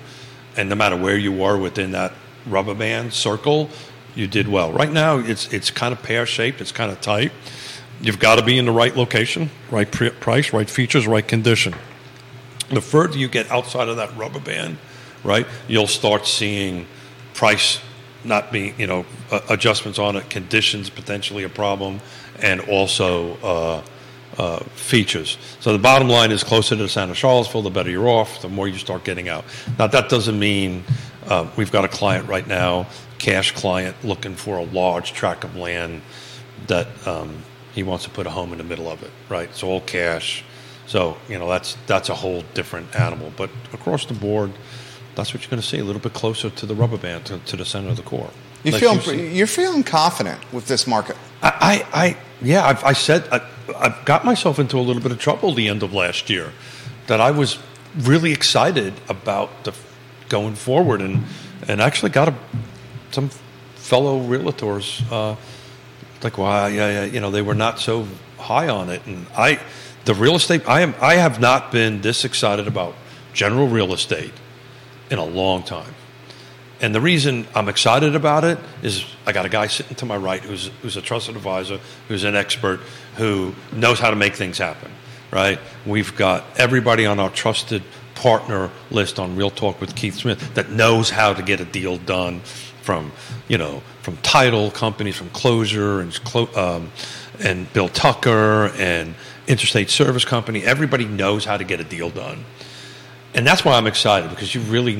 And no matter where you were within that rubber band circle, you did well. Right now, it's kind of pear-shaped, it's kind of tight. You've got to be in the right location, right price, right features, right condition. The further you get outside of that rubber band, right, you'll start seeing price not being, you know, adjustments on it, conditions potentially a problem, and also features. So the bottom line is, closer to the center of Charlottesville, the better you're off, the more you start getting out. Now, that doesn't mean we've got a client right now, cash client, looking for a large tract of land that he wants to put a home in the middle of it, right? It's all cash. So, you know, that's a whole different animal. But across the board, that's what you're going to see, a little bit closer to the rubber band, to the center of the core. You're feeling confident with this market. I've got myself into a little bit of trouble the end of last year, that I was really excited about going forward, and actually got some fellow realtors they were not so high on it, and I have not been this excited about general real estate in a long time. And the reason I'm excited about it is I got a guy sitting to my right who's a trusted advisor, who's an expert, who knows how to make things happen, right? We've got everybody on our trusted partner list on Real Talk with Keith Smith that knows how to get a deal done, from title companies, from Closure and Bill Tucker and Interstate Service Company. Everybody knows how to get a deal done. And that's why I'm excited, because you really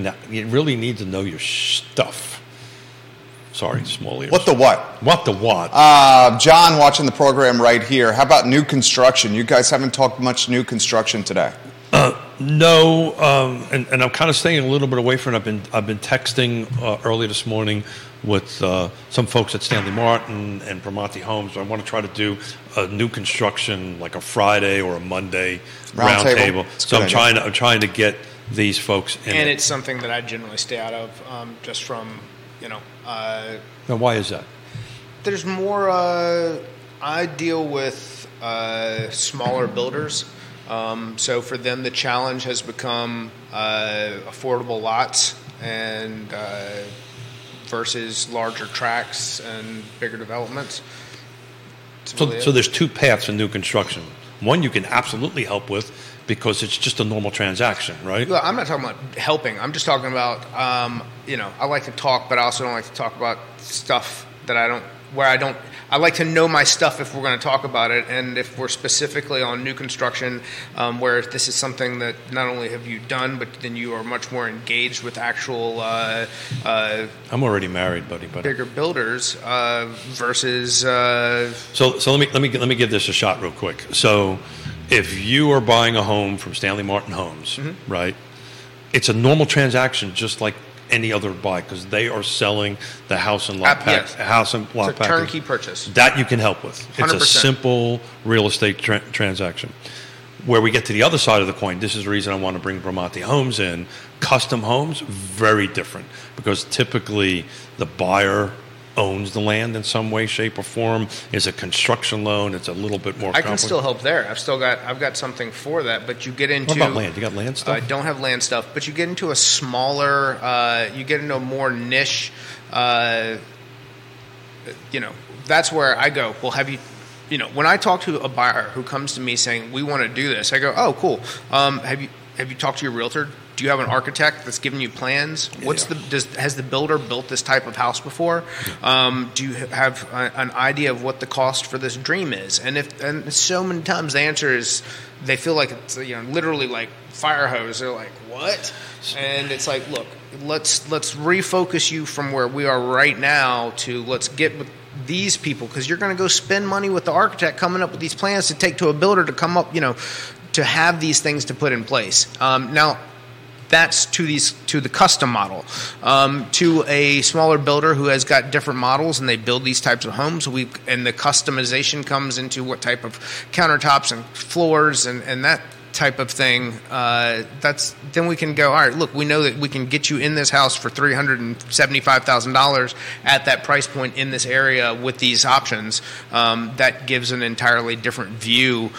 need to know your stuff. Sorry, small ears. What the what? John, watching the program right here. How about new construction? You guys haven't talked much new construction today. No, and I'm kind of staying a little bit away from it. I've been texting early this morning with some folks at Stanley Martin and Bramante Homes. I want to try to do a new construction, like a Friday or a Monday roundtable. So I'm trying to get these folks in. And it's something that I generally stay out of, just from, you know. Now, why is that? There's more. I deal with smaller builders. So for them, the challenge has become affordable lots and versus larger tracts and bigger developments. So there's two paths in new construction. One you can absolutely help with, because it's just a normal transaction, right? Well, I'm not talking about helping. I'm just talking about, I like to talk, but I also don't like to talk about stuff that I like to know my stuff if we're going to talk about it, and if we're specifically on new construction, where this is something that not only have you done, but then you are much more engaged with actual. I'm already married, buddy. Bigger builders versus. So let me give this a shot real quick. So, if you are buying a home from Stanley Martin Homes, mm-hmm. right? It's a normal transaction, just like any other buy, because they are selling the house and lot package. Yes. House and lot package. It's a turnkey purchase. That you can help with. 100%. It's a simple real estate transaction. Where we get to the other side of the coin, this is the reason I want to bring Bramante Homes in. Custom homes, very different, because typically the buyer owns the land in some way, shape, or form. It's a construction loan. It's a little bit more complicated. I can still help there. I've got something for that, but you get into... What about land? You got land stuff? I don't have land stuff, but you get into a smaller... you get into a more niche... that's where I go, well, have you... You know, when I talk to a buyer who comes to me saying, we want to do this, I go, oh, cool. Have you talked to your realtor? Do you have an architect that's giving you plans? Has the builder built this type of house before? Do you have an idea of what the cost for this dream is? And so many times the answer is they feel like it's literally like fire hose. They're like, what? And it's like, look, let's refocus you from where we are right now to let's get with these people, because you're going to go spend money with the architect coming up with these plans to take to a builder to come up, to have these things to put in place. Now. That's to the custom model. To a smaller builder who has got different models and they build these types of homes, and the customization comes into what type of countertops and floors and that type of thing. Then we can go, all right, look, we know that we can get you in this house for $375,000 at that price point in this area with these options. That gives an entirely different view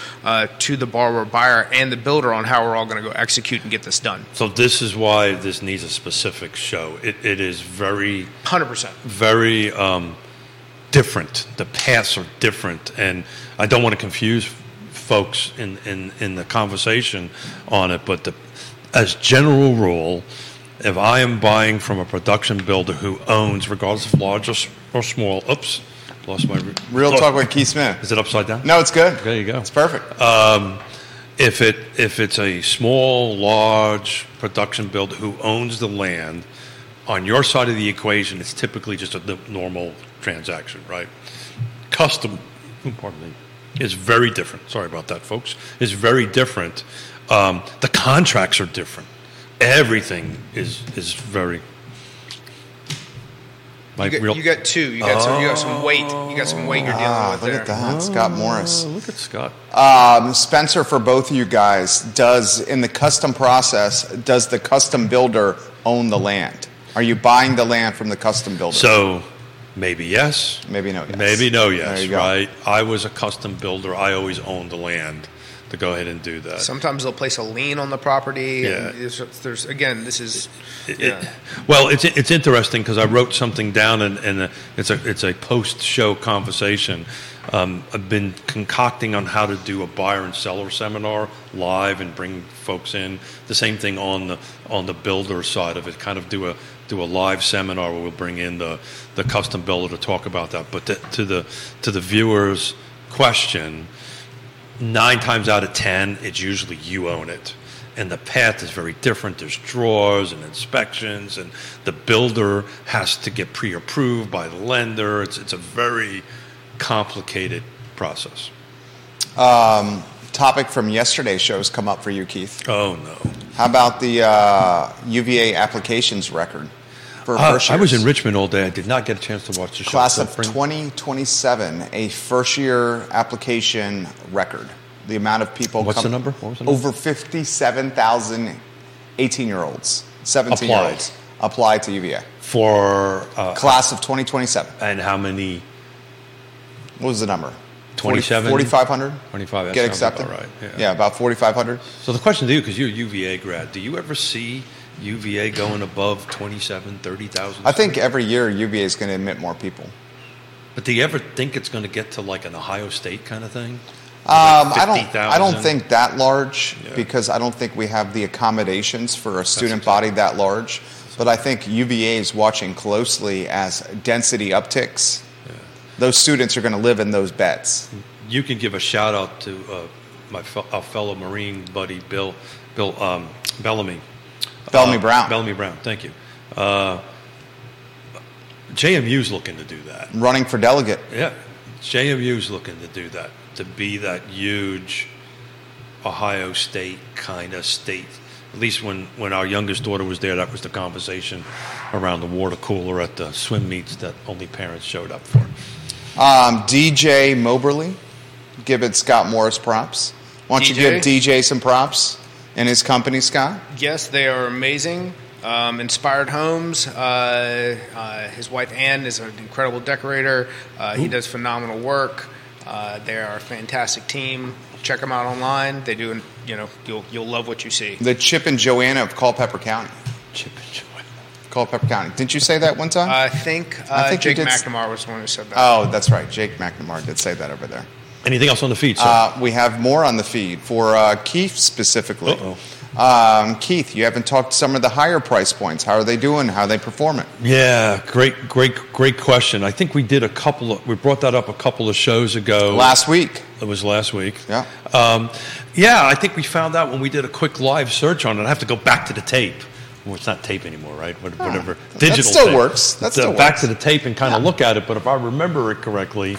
to the borrower, buyer, and the builder on how we're all going to go execute and get this done. So this is why this needs a specific show. It is very 100%. Very different. The paths are different, and I don't want to confuse folks in the conversation on it, but as general rule, if I am buying from a production builder who owns, regardless of large or small, oops, lost my... Real Talk with Keith Smith. Is it upside down? No, it's good. There you go. It's perfect. If it's a small, large production builder who owns the land, on your side of the equation, it's typically just a normal transaction, right? Custom, pardon me, is very different. Sorry about that, folks. It's very different. The contracts are different. Everything is very. Like you got two. You got some weight. You got some weight you're dealing with. Look at that, Scott Morris. Look at Scott. Spencer, for both of you guys, does the custom builder own the land? Are you buying the land from the custom builder? So, maybe yes. Maybe no yes. Maybe no yes, right? I was a custom builder. I always owned the land to go ahead and do that. Sometimes they'll place a lien on the property. Yeah. And there's again, this is... It's interesting because I wrote something down, and it's a post-show conversation. I've been concocting on how to do a buyer and seller seminar live and bring folks in. The same thing on the builder side of it, kind of do a live seminar where we'll bring in the custom builder to talk about that. But to the viewer's question, 9 times out of 10, it's usually you own it. And the path is very different. There's drawers and inspections, and the builder has to get pre-approved by the lender. It's a very complicated process. Topic from yesterday's show has come up for you, Keith. Oh, no. How about the UVA applications record? I was in Richmond all day. I did not get a chance to watch the show. Class of 2027, a first-year application record. The amount of people... What's the number? What was the number? Over 57,000 18-year-olds, 17-year-olds apply to UVA. For... Class of 2027. And how many... What was the number? 27? 4,500. 25. Get accepted. About right. Yeah, about 4,500. So the question to you, because you're a UVA grad, do you ever see... UVA going above 27, 30,000? I think every year UVA is going to admit more people. But do you ever think it's going to get to like an Ohio State kind of thing? Like 50, I don't think that large, because I don't think we have the accommodations for a student body that large. But I think UVA is watching closely as density upticks. Yeah. Those students are going to live in those beds. You can give a shout out to our fellow Marine buddy Bill Bellamy. Bellamy Brown, thank you. JMU's looking to do that. Running for delegate. Yeah, JMU's looking to do that, to be that huge Ohio State kind of state. At least when our youngest daughter was there, that was the conversation around the water cooler at the swim meets that only parents showed up for. DJ Moberly, giving Scott Morris props. Why don't you give DJ some props? And his company, Scott? Yes, they are amazing. Inspired Homes. His wife, Ann, is an incredible decorator. He does phenomenal work. They are a fantastic team. Check them out online. They do, you'll love what you see. The Chip and Joanna of Culpeper County. Chip and Joanna. Culpeper County. Didn't you say that one time? I think Jake McNamara was the one who said that. Oh, that's right. Jake McNamara did say that over there. Anything else on the feed, sir? We have more on the feed for Keith specifically. Keith, you haven't talked some of the higher price points. How are they doing? How are they performing? Yeah, great question. I think we did we brought that up a couple of shows ago. Last week. It was last week. Yeah. I think we found out when we did a quick live search on it. I have to go back to the tape. Well, it's not tape anymore, right? Whatever. Digital that still tape. Works. That still back works. To the tape and kind of look at it. But if I remember it correctly...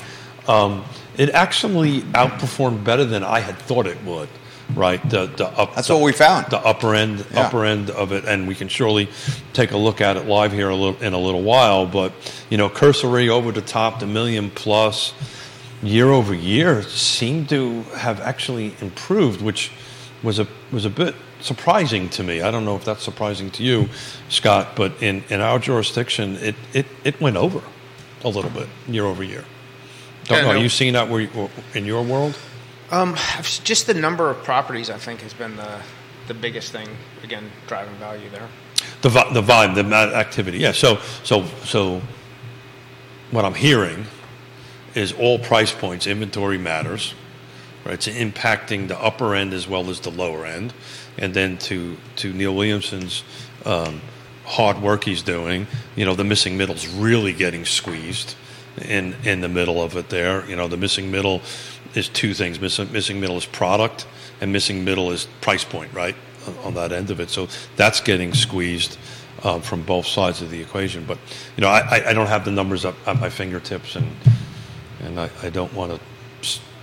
it actually outperformed better than I had thought it would, right? What we found. The upper end of it, and we can surely take a look at it live here in a little while. But cursory over the top, the million plus year over year seemed to have actually improved, which was a bit surprising to me. I don't know if that's surprising to you, Scott, but in our jurisdiction, it went over a little bit year over year. Don't know. Are you seeing that in your world? Just the number of properties, I think, has been the biggest thing. Again, driving value there. The vibe, the activity. Yeah. So what I'm hearing is all price points. Inventory matters, right? So impacting the upper end as well as the lower end. And then to Neil Williamson's hard work he's doing, you know, the missing middle's really getting squeezed in the middle of it there. You know, the missing middle is two things. Missing middle is product, and missing middle is price point, right, on that end of it. So that's getting squeezed from both sides of the equation. But, you know, I don't have the numbers up at my fingertips, and I don't want to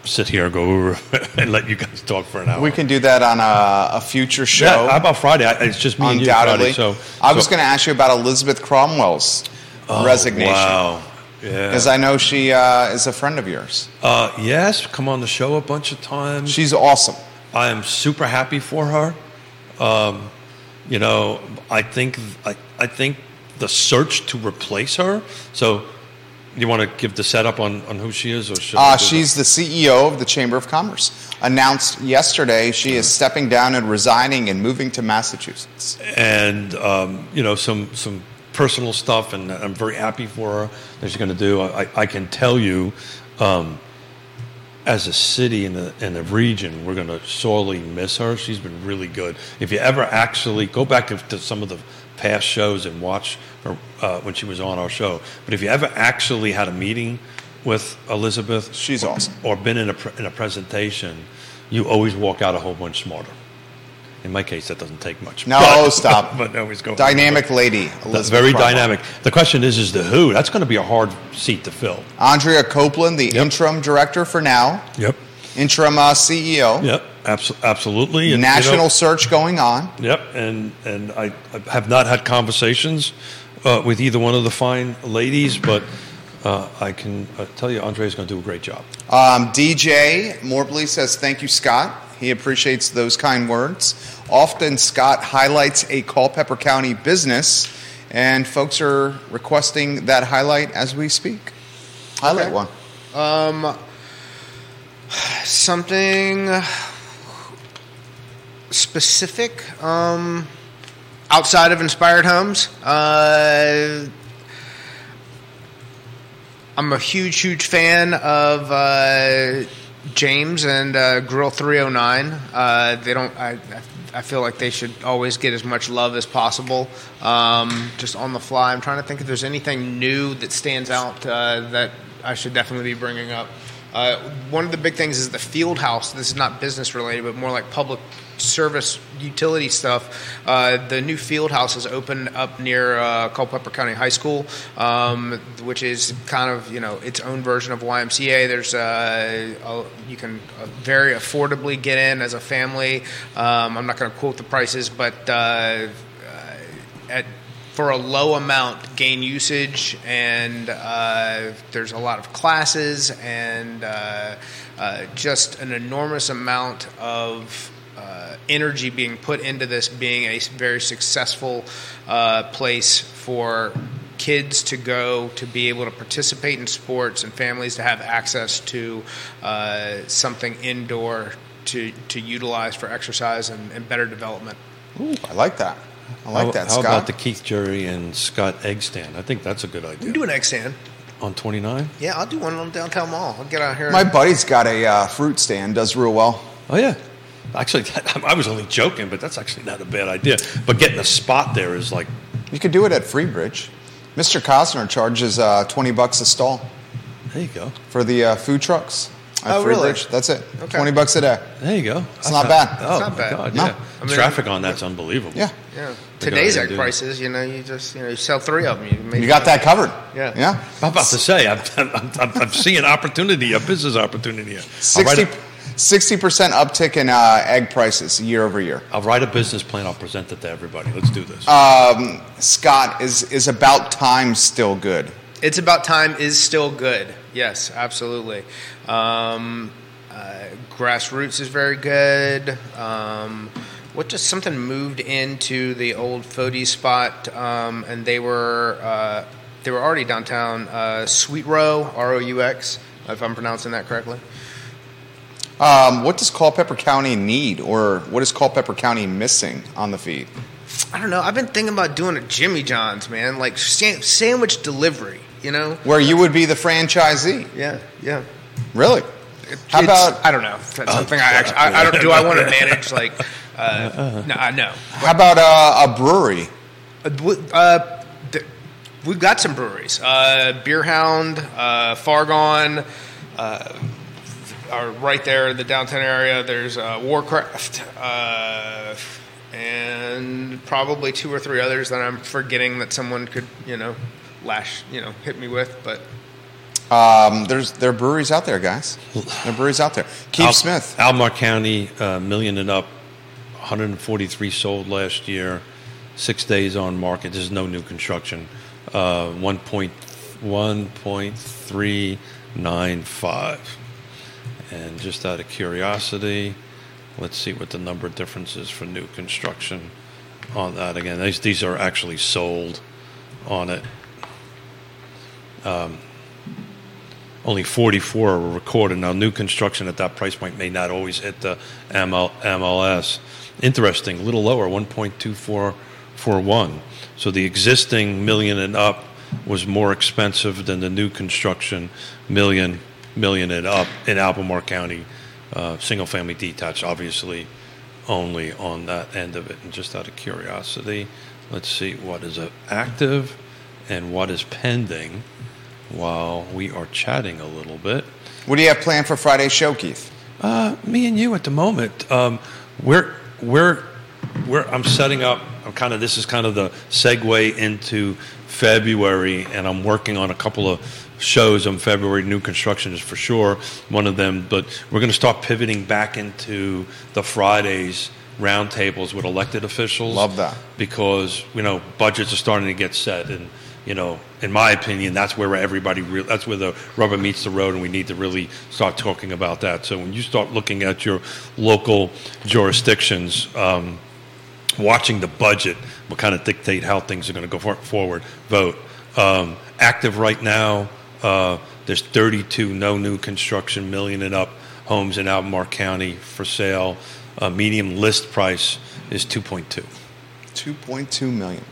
sit here and go over and let you guys talk for an hour. We can do that on a future show. Yeah, how about Friday? It's just me undoubtedly. And you Friday, so I was going to ask you about Elizabeth Cromwell's resignation. Wow. Yeah. Because I know she is a friend of yours. Yes, come on the show a bunch of times. She's awesome. I am super happy for her. You know, I think the search to replace her. So, you want to give the setup on who she is, or should she's the CEO of the Chamber of Commerce. Announced yesterday, she is stepping down and resigning and moving to Massachusetts. And you know, some personal stuff, and I'm very happy for her that she's going to do. I can tell you, as a city and a region, we're going to sorely miss her. She's been really good. If you ever actually go back to some of the past shows and watch her when she was on our show, but if you ever actually had a meeting with Elizabeth, she's awesome, or been in a presentation, you always walk out a whole bunch smarter. In my case, that doesn't take much. No, stop. But always go. Dynamic lady, Elizabeth. Very Cromwell. Dynamic. The question is the who? That's going to be a hard seat to fill. Andrea Copeland, the interim director for now. Yep. Interim CEO. Yep. Absolutely. And, national search going on. Yep. And I have not had conversations with either one of the fine ladies, but I can tell you Andrea's going to do a great job. DJ Moberly says, thank you, Scott. He appreciates those kind words. Often, Scott highlights a Culpeper County business, and folks are requesting that highlight as we speak. Highlight one. Something specific outside of Inspired Homes. I'm a huge fan of... James and Grill 309. They don't. I feel like they should always get as much love as possible. Just on the fly, I'm trying to think if there's anything new that stands out that I should definitely be bringing up. One of the big things is the field house. This is not business related, but more like public service utility stuff. The new field house has opened up near Culpeper County High School, which is kind of, you know, its own version of YMCA. There's you can very affordably get in as a family. I'm not going to quote the prices, but for a low amount, gain usage, and there's a lot of classes, and just an enormous amount of energy being put into this being a very successful place for kids to go to be able to participate in sports, and families to have access to something indoor to utilize for exercise and better development. Ooh, I like that. How Scott? How about the Keith Jury and Scott egg stand? I think that's a good idea. We can do an egg stand. On 29? Yeah, I'll do one on downtown mall. I'll get out here. My buddy's got a fruit stand, does real well. Oh, yeah. Actually, I was only joking, but that's actually not a bad idea. But getting a spot there is like... You could do it at Freebridge. Mr. Costner charges $20 a stall. There you go. For the food trucks at Freebridge. Really? That's it. Okay. $20 a day. There you go. It's not bad. Oh, it's not bad. God, yeah. No. I mean, traffic on that's unbelievable. Yeah. Yeah. Today's egg prices, you know, you just, you know, you sell three of them. You got that covered. Yeah. Yeah. I'm about to say, I'm seeing opportunity, a business opportunity here. 60% uptick in egg prices year over year. I'll write a business plan. I'll present it to everybody. Let's do this. Scott, is about time still good? It's about time is still good. Yes, absolutely. Grassroots is very good. What just something moved into the old Fody spot, and they were already downtown. Sweet Row, ROUX, if I'm pronouncing that correctly. What does Culpeper County need, or what is Culpeper County missing on the feed? I don't know. I've been thinking about doing a Jimmy John's, man, like sandwich delivery, you know? Where you would be the franchisee. Yeah, yeah. Really? How about... I don't know. That's something I don't... Do I want to manage, like... No, I know. How about a brewery? We've got some breweries. Beer Hound, Fargone, are right there in the downtown area. There's Warcraft, and probably two or three others that I'm forgetting that someone could, hit me with. But there are breweries out there, guys. There are breweries out there. Keith Smith. Albemarle County, million and up, 143 sold last year, 6 days on market. There's no new construction. 1.395. And just out of curiosity, let's see what the number difference is for new construction on that. Again, these are actually sold on it. Only 44 were recorded. Now, new construction at that price point may not always hit the MLS. Interesting, a little lower, 1.2441. So the existing million and up was more expensive than the new construction million and up in Albemarle County, single-family detached, obviously only on that end of it. And just out of curiosity, let's see what is active and what is pending while we are chatting a little bit. What do you have planned for Friday's show, Keith? Me and you at the moment. I'm setting up. This is kind of the segue into February, and I'm working on a couple of shows in February. New construction is for sure one of them, but we're going to start pivoting back into the Fridays roundtables with elected officials. Love that, because budgets are starting to get set, and in my opinion, that's where that's where the rubber meets the road, and we need to really start talking about that. So when you start looking at your local jurisdictions, watching the budget will kind of dictate how things are going to go forward. Vote. Active right now, there's 32 no new construction, million and up homes in Albemarle County for sale. Medium list price is 2.2. 2.2 million.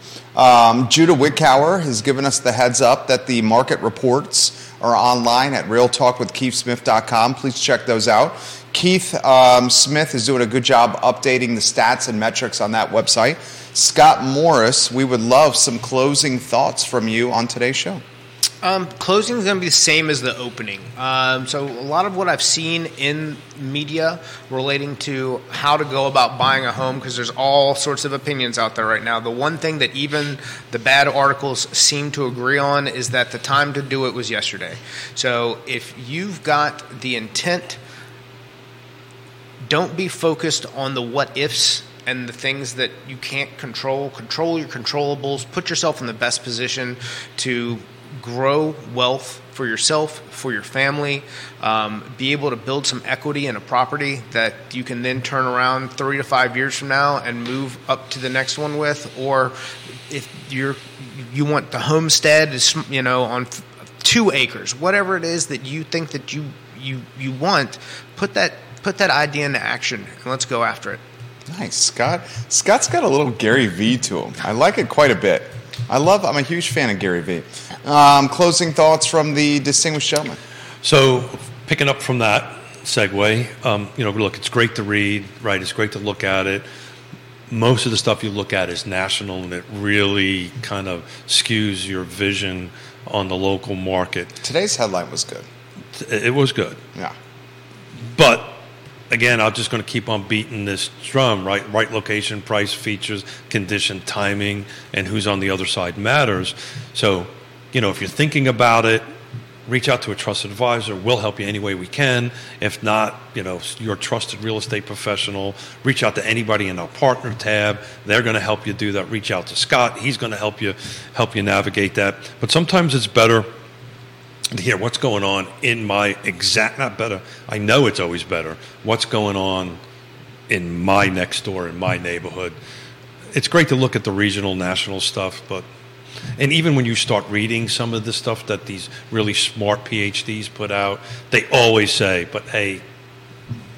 Judah Wickhauer has given us the heads up that the market reports are online at realtalkwithkeithsmith.com. Please check those out. Keith Smith is doing a good job updating the stats and metrics on that website. Scott Morris, we would love some closing thoughts from you on today's show. Closing is going to be the same as the opening. So a lot of what I've seen in media relating to how to go about buying a home, because there's all sorts of opinions out there right now. The one thing that even the bad articles seem to agree on is that the time to do it was yesterday. So if you've got the intent, don't be focused on the what ifs and the things that you can't control. Control your controllables. Put yourself in the best position to grow wealth for yourself, for your family, be able to build some equity in a property that you can then turn around 3 to 5 years from now and move up to the next one with. Or if you want the homestead, on 2 acres, whatever it is that you think that you want, put that idea into action and let's go after it. Nice, Scott. Scott's got a little Gary Vee to him. I like it quite a bit. I'm a huge fan of Gary Vee. Closing thoughts from the distinguished gentleman. So picking up from that segue, look, it's great to read, right? It's great to look at it. Most of the stuff you look at is national, and it really kind of skews your vision on the local market. Today's headline was good. It was good. Yeah. But again, I'm just going to keep on beating this drum, right? Right location, price, features, condition, timing, and who's on the other side matters. So, if you're thinking about it, reach out to a trusted advisor. We'll help you any way we can. If not, your trusted real estate professional. Reach out to anybody in our partner tab. They're going to help you do that. Reach out to Scott. He's going to help you navigate that. But sometimes it's better to hear what's going on in my I know it's always better. What's going on in my next door, in my neighborhood. It's great to look at the regional, national stuff, and even when you start reading some of the stuff that these really smart PhDs put out, they always say, but hey,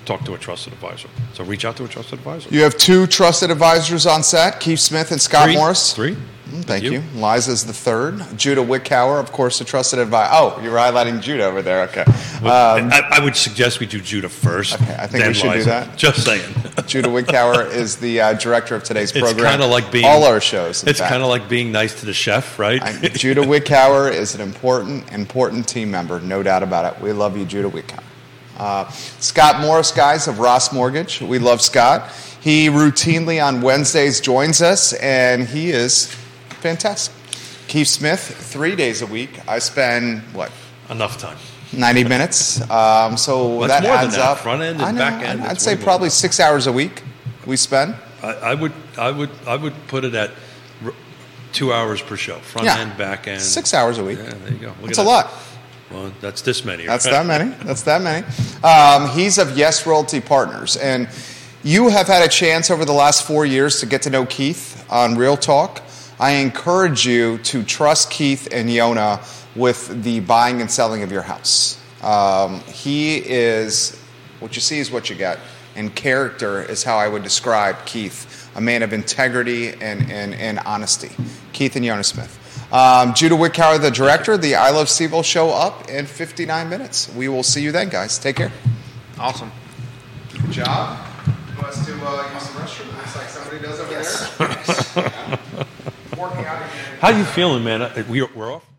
talk to a trusted advisor. So reach out to a trusted advisor. You have two trusted advisors on set, Keith Smith and Scott Morris. Three. Thank you. Liza's the third. Judah Wickhauer, of course, a trusted advisor. Oh, you're highlighting Judah over there. Okay. Well, I would suggest we do Judah first. Okay, I think we should do that. Just saying. Judah Wickhauer is the director of today's program. It's kind of like being all our shows. It's kind of like being nice to the chef, right? Judah Wickhauer is an important team member, no doubt about it. We love you, Judah Wickhauer. Scott Morris, guys, of Ross Mortgage. We love Scott. He routinely on Wednesdays joins us, and he is fantastic. Keith Smith, 3 days a week. I spend, what? Enough time. 90 minutes. So well, that adds that up. Front end and back end. I'd say probably 6 hours a week we spend. I would put it at 2 hours per show. Front end, back end. 6 hours a week. Yeah, there you go. That's a lot. Well, that's this many. Right? That's that many. He's of Yes Realty Partners. And you have had a chance over the last 4 years to get to know Keith on Real Talk. I encourage you to trust Keith and Yona with the buying and selling of your house. He is, what you see is what you get. And character is how I would describe Keith, a man of integrity and honesty. Keith and Yona Smith. Judah Wickhauer, the director, the I Love Seville show up in 59 minutes. We will see you then, guys. Take care. Awesome. Good job. You want us to use the restroom? Looks like somebody does over there. Working out again. How you feeling, man? We're off.